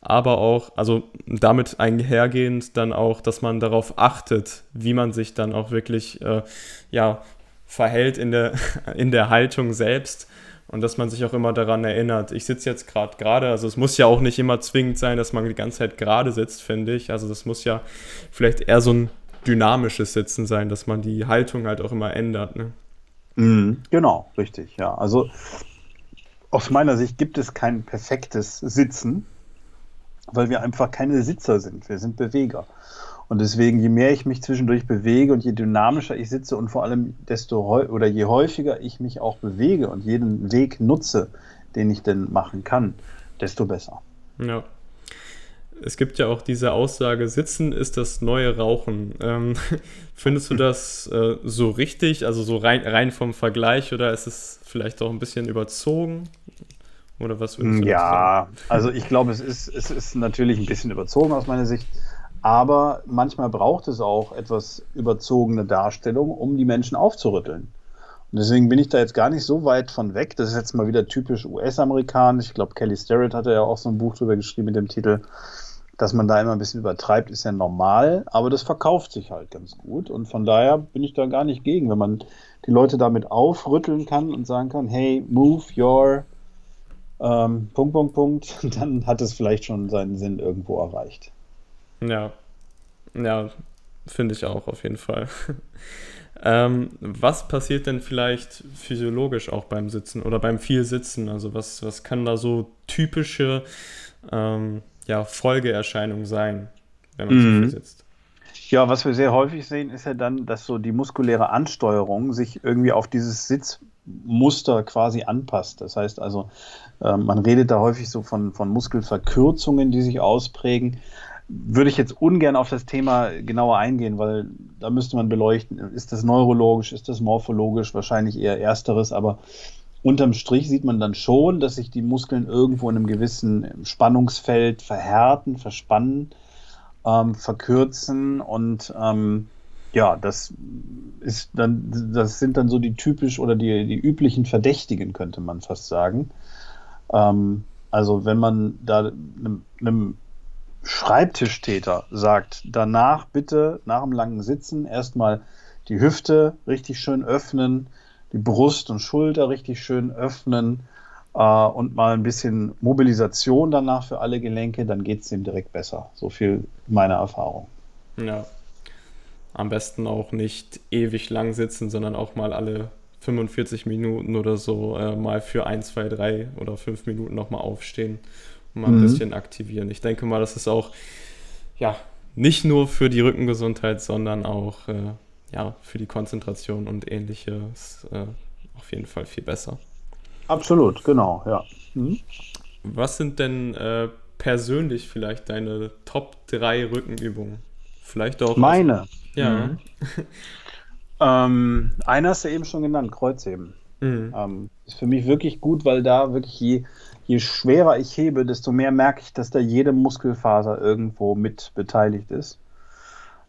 Aber auch, also damit einhergehend dann auch, dass man darauf achtet, wie man sich dann auch wirklich verhält in der Haltung selbst und dass man sich auch immer daran erinnert. Ich sitze jetzt gerade, also es muss ja auch nicht immer zwingend sein, dass man die ganze Zeit gerade sitzt, finde ich. Also das muss ja vielleicht eher so ein dynamisches Sitzen sein, dass man die Haltung halt auch immer ändert. Ne? Mhm, genau, richtig, ja. Also aus meiner Sicht gibt es kein perfektes Sitzen, weil wir einfach keine Sitzer sind, wir sind Beweger. Und deswegen, je mehr ich mich zwischendurch bewege und je dynamischer ich sitze und vor allem je häufiger ich mich auch bewege und jeden Weg nutze, den ich denn machen kann, desto besser. Ja. Es gibt ja auch diese Aussage, Sitzen ist das neue Rauchen. Findest du das so richtig, also so rein vom Vergleich, oder ist es vielleicht auch ein bisschen überzogen? Oder was würdest du sagen? Also ich glaube, es ist natürlich ein bisschen überzogen aus meiner Sicht, aber manchmal braucht es auch etwas überzogene Darstellung, um die Menschen aufzurütteln. Und deswegen bin ich da jetzt gar nicht so weit von weg. Das ist jetzt mal wieder typisch US-amerikanisch. Ich glaube, Kelly Starrett hatte ja auch so ein Buch drüber geschrieben mit dem Titel, dass man da immer ein bisschen übertreibt, ist ja normal, aber das verkauft sich halt ganz gut. Und von daher bin ich da gar nicht gegen, wenn man die Leute damit aufrütteln kann und sagen kann, hey, move your Punkt, dann hat es vielleicht schon seinen Sinn irgendwo erreicht. Ja, finde ich auch auf jeden Fall. Was passiert denn vielleicht physiologisch auch beim Sitzen oder beim viel Sitzen? Also was kann da so typische Folgeerscheinungen sein, wenn man zu viel sitzt? Ja, was wir sehr häufig sehen, ist ja dann, dass so die muskuläre Ansteuerung sich irgendwie auf dieses Sitzmuster quasi anpasst. Das heißt also, man redet da häufig so von Muskelverkürzungen, die sich ausprägen. Würde ich jetzt ungern auf das Thema genauer eingehen, weil da müsste man beleuchten, ist das neurologisch, ist das morphologisch, wahrscheinlich eher ersteres, aber unterm Strich sieht man dann schon, dass sich die Muskeln irgendwo in einem gewissen Spannungsfeld verhärten, verspannen, verkürzen und das sind dann so die typisch oder die üblichen Verdächtigen, könnte man fast sagen. Also wenn man da einem Schreibtischtäter sagt, danach bitte nach dem langen Sitzen erstmal die Hüfte richtig schön öffnen, die Brust und Schulter richtig schön öffnen und mal ein bisschen Mobilisation danach für alle Gelenke, dann geht es dem direkt besser. So viel meiner Erfahrung. Ja. Am besten auch nicht ewig lang sitzen, sondern auch mal alle 45 Minuten oder so mal für 1, 2, 3 oder 5 Minuten nochmal aufstehen und mal ein bisschen aktivieren. Ich denke mal, das ist auch nicht nur für die Rückengesundheit, sondern auch für die Konzentration und Ähnliches auf jeden Fall viel besser. Absolut, genau, ja. Mhm. Was sind denn persönlich vielleicht deine Top 3 Rückenübungen? Vielleicht auch meine. Einer hast du eben schon genannt, Kreuzheben. Ist für mich wirklich gut, weil da wirklich je schwerer ich hebe, desto mehr merke ich, dass da jede Muskelfaser irgendwo mit beteiligt ist.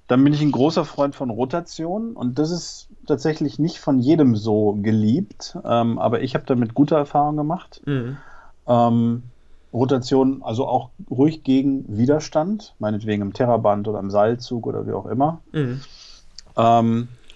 Dann bin ich ein großer Freund von Rotation und das ist tatsächlich nicht von jedem so geliebt, aber ich habe damit gute Erfahrungen gemacht. Rotation, also auch ruhig gegen Widerstand, meinetwegen im Terraband oder im Seilzug oder wie auch immer.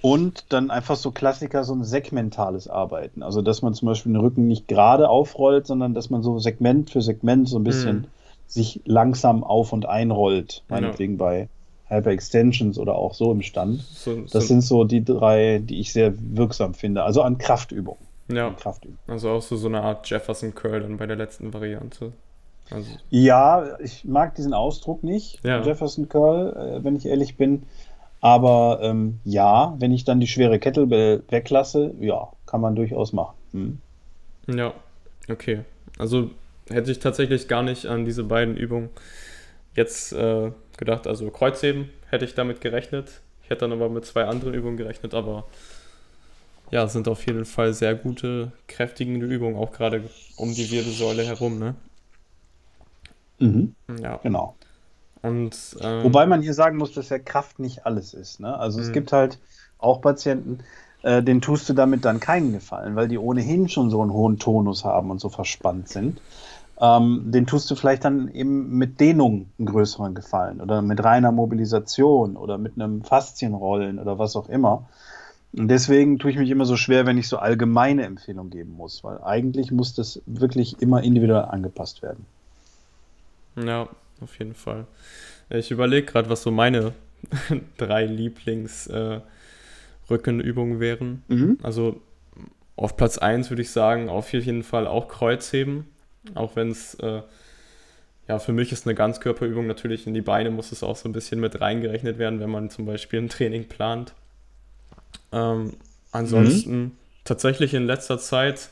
Und dann einfach so Klassiker, so ein segmentales Arbeiten. Also, dass man zum Beispiel den Rücken nicht gerade aufrollt, sondern dass man so Segment für Segment so ein bisschen sich langsam auf- und einrollt. Genau. Meinetwegen bei Hyperextensions oder auch so im Stand. Das sind so die drei, die ich sehr wirksam finde. Also an Kraftübung. Ja, an Kraftübung. Also auch so eine Art Jefferson Curl dann bei der letzten Variante. Also. Ja, ich mag diesen Ausdruck nicht, Jefferson Curl, wenn ich ehrlich bin. Aber ja, wenn ich dann die schwere Kettlebell weglasse, ja, kann man durchaus machen. Ja, okay. Also hätte ich tatsächlich gar nicht an diese beiden Übungen jetzt gedacht. Also Kreuzheben hätte ich damit gerechnet. Ich hätte dann aber mit zwei anderen Übungen gerechnet. Aber ja, es sind auf jeden Fall sehr gute, kräftigende Übungen, auch gerade um die Wirbelsäule herum, ne? Mhm, ja, genau. Und, wobei man hier sagen muss, dass ja Kraft nicht alles ist, ne? Also es gibt halt auch Patienten, denen tust du damit dann keinen Gefallen, weil die ohnehin schon so einen hohen Tonus haben und so verspannt sind. Den tust du vielleicht dann eben mit Dehnung einen größeren Gefallen oder mit reiner Mobilisation oder mit einem Faszienrollen oder was auch immer. Und deswegen tue ich mich immer so schwer, wenn ich so allgemeine Empfehlungen geben muss, weil eigentlich muss das wirklich immer individuell angepasst werden. Ja. Auf jeden Fall. Ich überlege gerade, was so meine drei Lieblings-Rückenübungen wären. Also auf Platz 1 würde ich sagen, auf jeden Fall auch Kreuzheben. Auch wenn es, ja, für mich ist eine Ganzkörperübung. Natürlich in die Beine muss es auch so ein bisschen mit reingerechnet werden, wenn man zum Beispiel ein Training plant. Ansonsten tatsächlich in letzter Zeit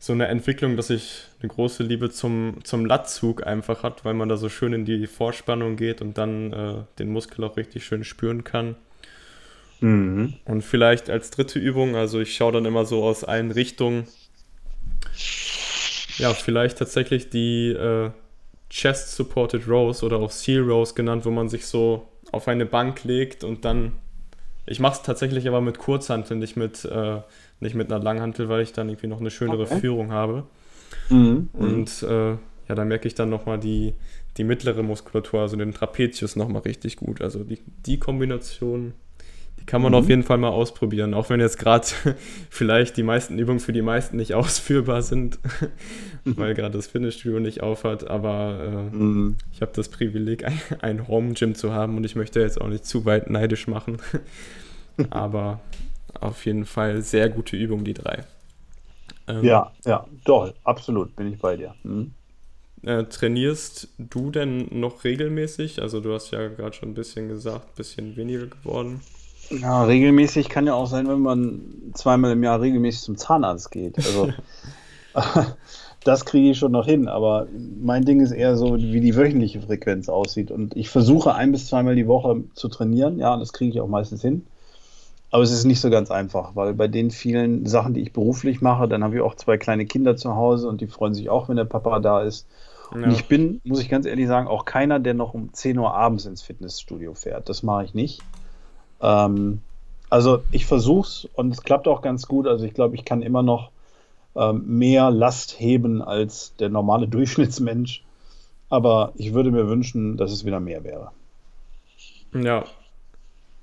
so eine Entwicklung, dass ich eine große Liebe zum Lattzug einfach hat, weil man da so schön in die Vorspannung geht und dann den Muskel auch richtig schön spüren kann. Und vielleicht als dritte Übung, also ich schaue dann immer so aus allen Richtungen, ja, vielleicht tatsächlich die Chest-Supported Rows oder auch Seal Rows genannt, wo man sich so auf eine Bank legt und dann, ich mache es tatsächlich aber mit Kurzhantel, nicht mit einer Langhantel, weil ich dann irgendwie noch eine schönere Führung habe. Und ja, da merke ich dann nochmal die mittlere Muskulatur, also den Trapezius nochmal richtig gut. Also die Kombination, die kann man auf jeden Fall mal ausprobieren, auch wenn jetzt gerade vielleicht die meisten Übungen für die meisten nicht ausführbar sind, weil gerade das Fitnessstudio nicht aufhat, aber ich habe das Privileg, ein Home-Gym zu haben und ich möchte jetzt auch nicht zu weit neidisch machen, aber auf jeden Fall sehr gute Übung, die drei. Ja, toll, absolut, bin ich bei dir. Trainierst du denn noch regelmäßig? Also du hast ja gerade schon ein bisschen gesagt, ein bisschen weniger geworden. Ja, regelmäßig kann ja auch sein, wenn man zweimal im Jahr regelmäßig zum Zahnarzt geht. Also das kriege ich schon noch hin, aber mein Ding ist eher so, wie die wöchentliche Frequenz aussieht. Und ich versuche 1- bis 2-mal die Woche zu trainieren, ja, das kriege ich auch meistens hin. Aber es ist nicht so ganz einfach, weil bei den vielen Sachen, die ich beruflich mache, dann habe ich auch 2 kleine Kinder zu Hause und die freuen sich auch, wenn der Papa da ist. Ja. Und ich bin, muss ich ganz ehrlich sagen, auch keiner, der noch um 10 Uhr abends ins Fitnessstudio fährt. Das mache ich nicht. Also ich versuche es und es klappt auch ganz gut. Also ich glaube, ich kann immer noch mehr Last heben als der normale Durchschnittsmensch. Aber ich würde mir wünschen, dass es wieder mehr wäre. Ja.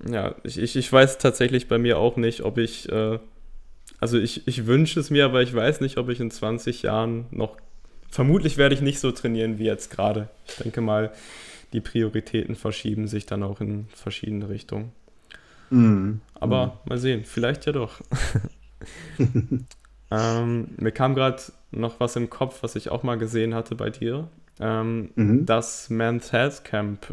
Ja, ich weiß tatsächlich bei mir auch nicht, ob ich, also ich wünsche es mir, aber ich weiß nicht, ob ich in 20 Jahren noch, vermutlich werde ich nicht so trainieren wie jetzt gerade. Ich denke mal, die Prioritäten verschieben sich dann auch in verschiedene Richtungen. Aber mal sehen, vielleicht ja doch. Mir kam gerade noch was im Kopf, was ich auch mal gesehen hatte bei dir. Das Men's Health Camp,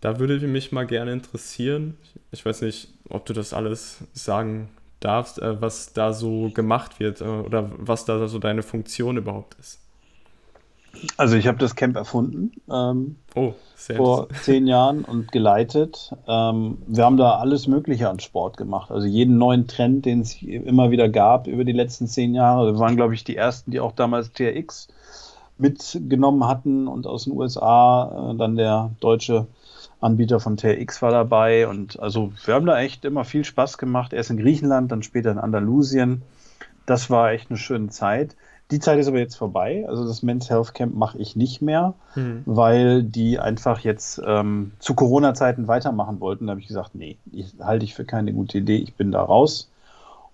da würde mich mal gerne interessieren, ich weiß nicht, ob du das alles sagen darfst, was da so gemacht wird oder was da so deine Funktion überhaupt ist. Also ich habe das Camp erfunden vor 10 Jahren und geleitet. Wir haben da alles Mögliche an Sport gemacht, also jeden neuen Trend, den es immer wieder gab über die letzten 10 Jahre. Wir waren, glaube ich, die ersten, die auch damals TRX mitgenommen hatten und aus den USA, dann der deutsche Anbieter von TRX war dabei und also wir haben da echt immer viel Spaß gemacht, erst in Griechenland, dann später in Andalusien. Das war echt eine schöne Zeit. Die Zeit ist aber jetzt vorbei. Also das Men's Health Camp mache ich nicht mehr, weil die einfach jetzt zu Corona-Zeiten weitermachen wollten. Da habe ich gesagt, nee, halte ich für keine gute Idee, ich bin da raus.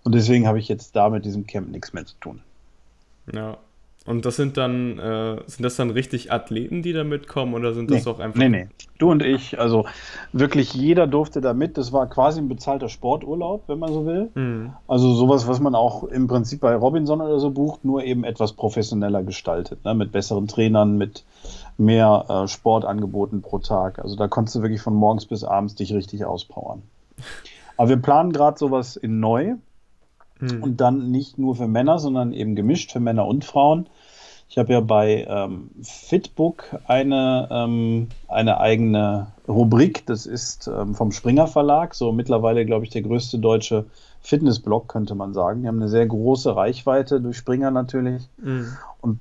Und deswegen habe ich jetzt da mit diesem Camp nichts mehr zu tun. Ja. Und das sind das dann richtig Athleten, die da mitkommen, oder sind das auch einfach... Nee. Du und ich, also wirklich jeder durfte da mit. Das war quasi ein bezahlter Sporturlaub, wenn man so will. Mhm. Also sowas, was man auch im Prinzip bei Robinson oder so bucht, nur eben etwas professioneller gestaltet, ne? Mit besseren Trainern, mit mehr Sportangeboten pro Tag. Also da konntest du wirklich von morgens bis abends dich richtig auspowern. Aber wir planen gerade sowas in neu. Und dann nicht nur für Männer, sondern eben gemischt für Männer und Frauen. Ich habe ja bei Fitbook eine eigene Rubrik. Das ist vom Springer Verlag, so mittlerweile, glaube ich, der größte deutsche Fitnessblog, könnte man sagen. Die haben eine sehr große Reichweite durch Springer natürlich. Mhm. Und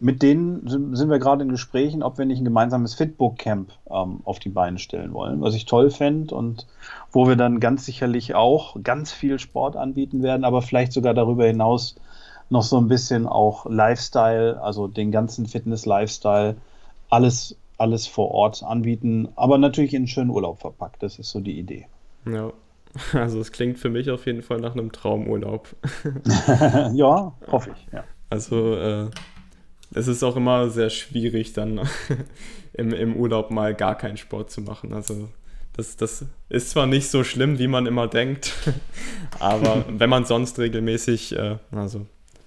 mit denen sind wir gerade in Gesprächen, ob wir nicht ein gemeinsames Fitbook-Camp auf die Beine stellen wollen, was ich toll fände und wo wir dann ganz sicherlich auch ganz viel Sport anbieten werden, aber vielleicht sogar darüber hinaus noch so ein bisschen auch Lifestyle, also den ganzen Fitness-Lifestyle, alles vor Ort anbieten, aber natürlich in einen schönen Urlaub verpackt. Das ist so die Idee. Ja, also es klingt für mich auf jeden Fall nach einem Traumurlaub. Ja, hoffe ich, ja. Also es ist auch immer sehr schwierig, dann im Urlaub mal gar keinen Sport zu machen. Also das ist zwar nicht so schlimm, wie man immer denkt, aber wenn man sonst regelmäßig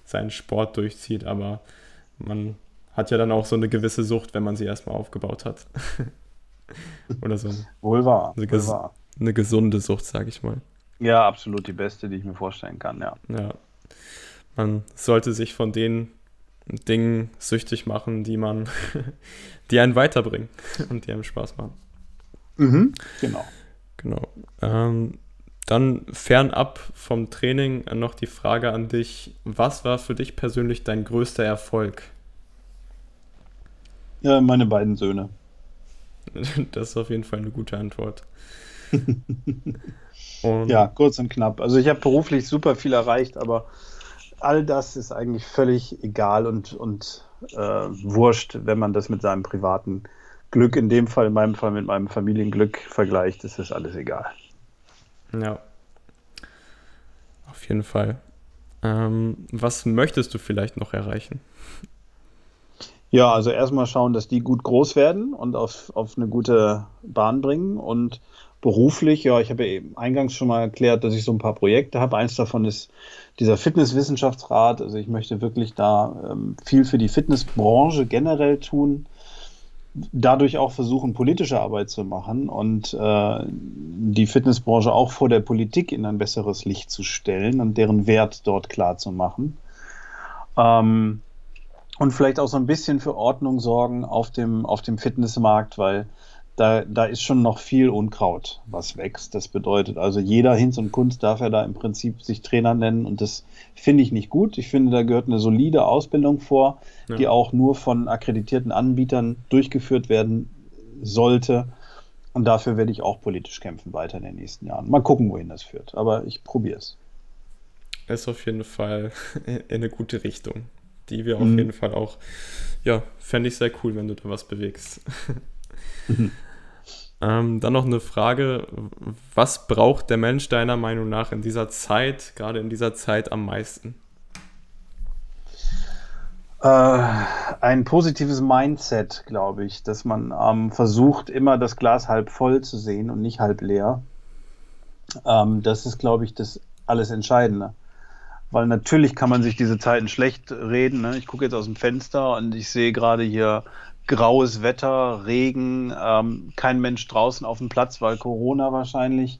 seinen Sport durchzieht, aber man hat ja dann auch so eine gewisse Sucht, wenn man sie erstmal aufgebaut hat. Oder so. Wohl wahr. Eine gesunde Sucht, sage ich mal. Ja, absolut die beste, die ich mir vorstellen kann, ja. Man sollte sich von den Dingen süchtig machen, die einen weiterbringen und die einem Spaß machen. Mhm, genau. Dann fernab vom Training noch die Frage an dich: Was war für dich persönlich dein größter Erfolg? Ja, meine beiden Söhne. Das ist auf jeden Fall eine gute Antwort. Ja, kurz und knapp. Also ich habe beruflich super viel erreicht, aber all das ist eigentlich völlig egal und wurscht, wenn man das mit seinem privaten Glück, in meinem Fall mit meinem Familienglück vergleicht, ist das alles egal. Ja, auf jeden Fall. Was möchtest du vielleicht noch erreichen? Ja, also erstmal schauen, dass die gut groß werden und auf eine gute Bahn bringen. Und beruflich, ja, ich habe ja eben eingangs schon mal erklärt, dass ich so ein paar Projekte habe. Eins davon ist dieser Fitnesswissenschaftsrat. Also ich möchte wirklich da viel für die Fitnessbranche generell tun, dadurch auch versuchen, politische Arbeit zu machen und die Fitnessbranche auch vor der Politik in ein besseres Licht zu stellen und deren Wert dort klar zu machen. Und vielleicht auch so ein bisschen für Ordnung sorgen auf dem Fitnessmarkt, weil da ist schon noch viel Unkraut, was wächst. Das bedeutet also, jeder Hinz und Kunz darf ja da im Prinzip sich Trainer nennen und das finde ich nicht gut. Ich finde, da gehört eine solide Ausbildung vor, die auch nur von akkreditierten Anbietern durchgeführt werden sollte. Und dafür werde ich auch politisch kämpfen weiter in den nächsten Jahren. Mal gucken, wohin das führt, aber ich probiere es. Ist auf jeden Fall in eine gute Richtung, die wir auf jeden Fall auch, ja, fände ich sehr cool, wenn du da was bewegst. Dann noch eine Frage: Was braucht der Mensch deiner Meinung nach gerade in dieser Zeit am meisten? Ein positives Mindset, glaube ich, dass man versucht, immer das Glas halb voll zu sehen und nicht halb leer. Das ist, glaube ich, das alles Entscheidende. Weil natürlich kann man sich diese Zeiten schlecht reden, ne? Ich gucke jetzt aus dem Fenster und ich sehe gerade hier graues Wetter, Regen, kein Mensch draußen auf dem Platz, weil Corona wahrscheinlich.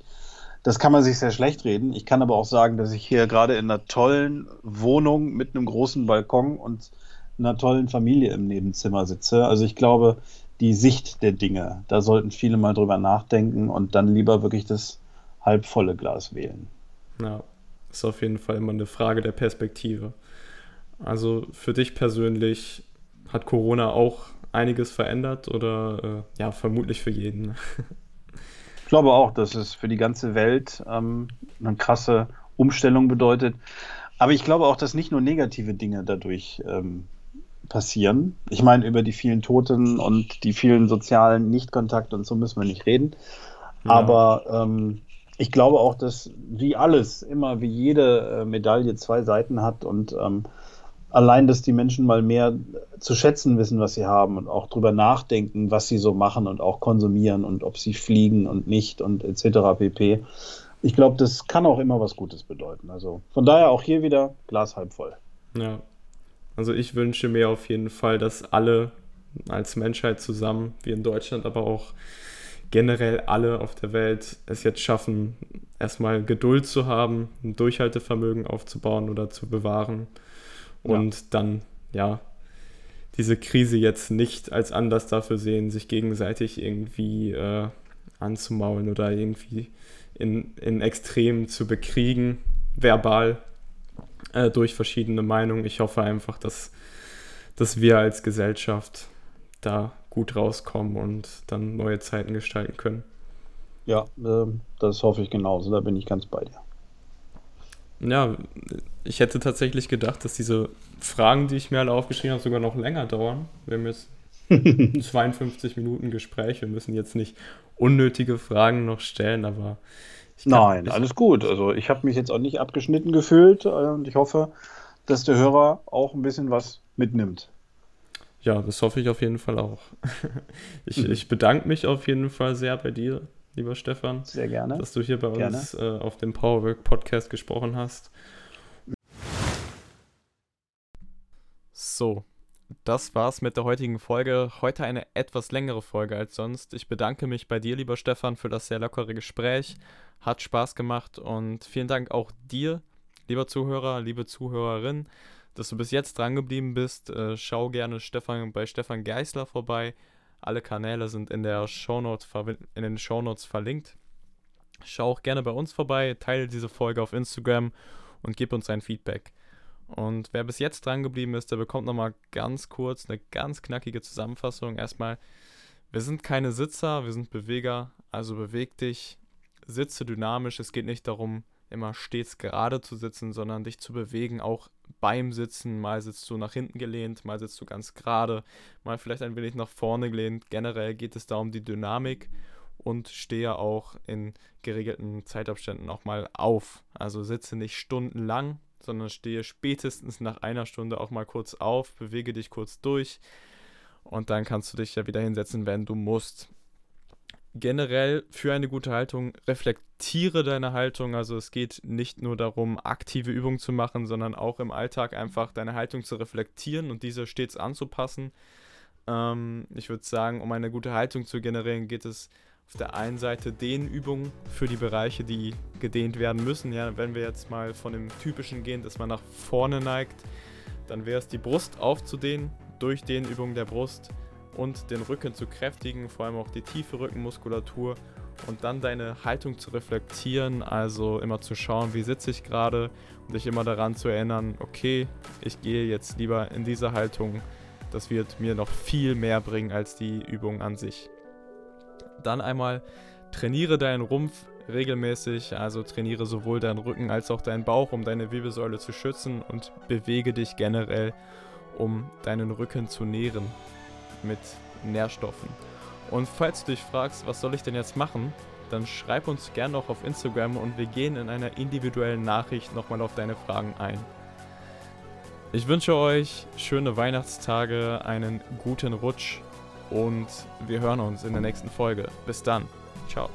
Das kann man sich sehr schlecht reden. Ich kann aber auch sagen, dass ich hier gerade in einer tollen Wohnung mit einem großen Balkon und einer tollen Familie im Nebenzimmer sitze. Also ich glaube, die Sicht der Dinge, da sollten viele mal drüber nachdenken und dann lieber wirklich das halbvolle Glas wählen. Ja. Ist auf jeden Fall immer eine Frage der Perspektive. Also für dich persönlich, hat Corona auch einiges verändert oder vermutlich für jeden? Ich glaube auch, dass es für die ganze Welt eine krasse Umstellung bedeutet. Aber ich glaube auch, dass nicht nur negative Dinge dadurch passieren. Ich meine, über die vielen Toten und die vielen sozialen Nichtkontakte und so müssen wir nicht reden. Ja. Aber ich glaube auch, dass wie alles, immer wie jede Medaille zwei Seiten hat und allein, dass die Menschen mal mehr zu schätzen wissen, was sie haben und auch drüber nachdenken, was sie so machen und auch konsumieren und ob sie fliegen und nicht und etc. pp. Ich glaube, das kann auch immer was Gutes bedeuten. Also von daher auch hier wieder Glas halb voll. Ja, also ich wünsche mir auf jeden Fall, dass alle als Menschheit zusammen, wir in Deutschland, aber auch generell alle auf der Welt es jetzt schaffen, erstmal Geduld zu haben, ein Durchhaltevermögen aufzubauen oder zu bewahren. Und dann, diese Krise jetzt nicht als Anlass dafür sehen, sich gegenseitig irgendwie anzumaulen oder irgendwie in Extremen zu bekriegen, verbal, durch verschiedene Meinungen. Ich hoffe einfach, dass wir als Gesellschaft da gut rauskommen und dann neue Zeiten gestalten können. Ja, das hoffe ich genauso, da bin ich ganz bei dir. Ja, ich hätte tatsächlich gedacht, dass diese Fragen, die ich mir alle aufgeschrieben habe, sogar noch länger dauern. Wir haben jetzt 52 Minuten Gespräch. Wir müssen jetzt nicht unnötige Fragen noch stellen, aber... Nein, alles gut. Also ich habe mich jetzt auch nicht abgeschnitten gefühlt und ich hoffe, dass der Hörer auch ein bisschen was mitnimmt. Ja, das hoffe ich auf jeden Fall auch. Ich bedanke mich auf jeden Fall sehr bei dir, lieber Stefan. Sehr gerne. Dass du hier bei uns auf dem Powerwork Podcast gesprochen hast. So, das war's mit der heutigen Folge. Heute eine etwas längere Folge als sonst. Ich bedanke mich bei dir, lieber Stefan, für das sehr lockere Gespräch. Hat Spaß gemacht und vielen Dank auch dir, lieber Zuhörer, liebe Zuhörerin, dass du bis jetzt dran geblieben bist. Schau gerne bei Stefan Geißler vorbei. Alle Kanäle sind in den Shownotes verlinkt. Schau auch gerne bei uns vorbei, teile diese Folge auf Instagram und gib uns ein Feedback. Und wer bis jetzt dran geblieben ist, der bekommt nochmal ganz kurz eine ganz knackige Zusammenfassung. Erstmal, wir sind keine Sitzer, wir sind Beweger, also beweg dich, sitze dynamisch. Es geht nicht darum, immer stets gerade zu sitzen, sondern dich zu bewegen, auch beim Sitzen. Mal sitzt du nach hinten gelehnt, mal sitzt du ganz gerade, mal vielleicht ein wenig nach vorne gelehnt. Generell geht es da um die Dynamik und stehe auch in geregelten Zeitabständen auch mal auf. Also sitze nicht stundenlang, sondern stehe spätestens nach einer Stunde auch mal kurz auf, bewege dich kurz durch und dann kannst du dich ja wieder hinsetzen, wenn du musst. Generell für eine gute Haltung, reflektiere deine Haltung, also es geht nicht nur darum, aktive Übungen zu machen, sondern auch im Alltag einfach deine Haltung zu reflektieren und diese stets anzupassen. Ich würde sagen, um eine gute Haltung zu generieren, geht es auf der einen Seite Dehnübungen für die Bereiche, die gedehnt werden müssen. Ja, wenn wir jetzt mal von dem Typischen gehen, dass man nach vorne neigt, dann wäre es die Brust aufzudehnen, durch Dehnübungen der Brust, und den Rücken zu kräftigen, vor allem auch die tiefe Rückenmuskulatur, und dann deine Haltung zu reflektieren, also immer zu schauen, wie sitze ich gerade, und dich immer daran zu erinnern, okay, ich gehe jetzt lieber in diese Haltung, das wird mir noch viel mehr bringen als die Übung an sich. Dann einmal trainiere deinen Rumpf regelmäßig, also trainiere sowohl deinen Rücken als auch deinen Bauch, um deine Wirbelsäule zu schützen, und bewege dich generell, um deinen Rücken zu nähren mit Nährstoffen. Und falls du dich fragst, was soll ich denn jetzt machen, dann schreib uns gerne auch auf Instagram und wir gehen in einer individuellen Nachricht nochmal auf deine Fragen ein. Ich wünsche euch schöne Weihnachtstage, einen guten Rutsch und wir hören uns in der nächsten Folge. Bis dann. Ciao.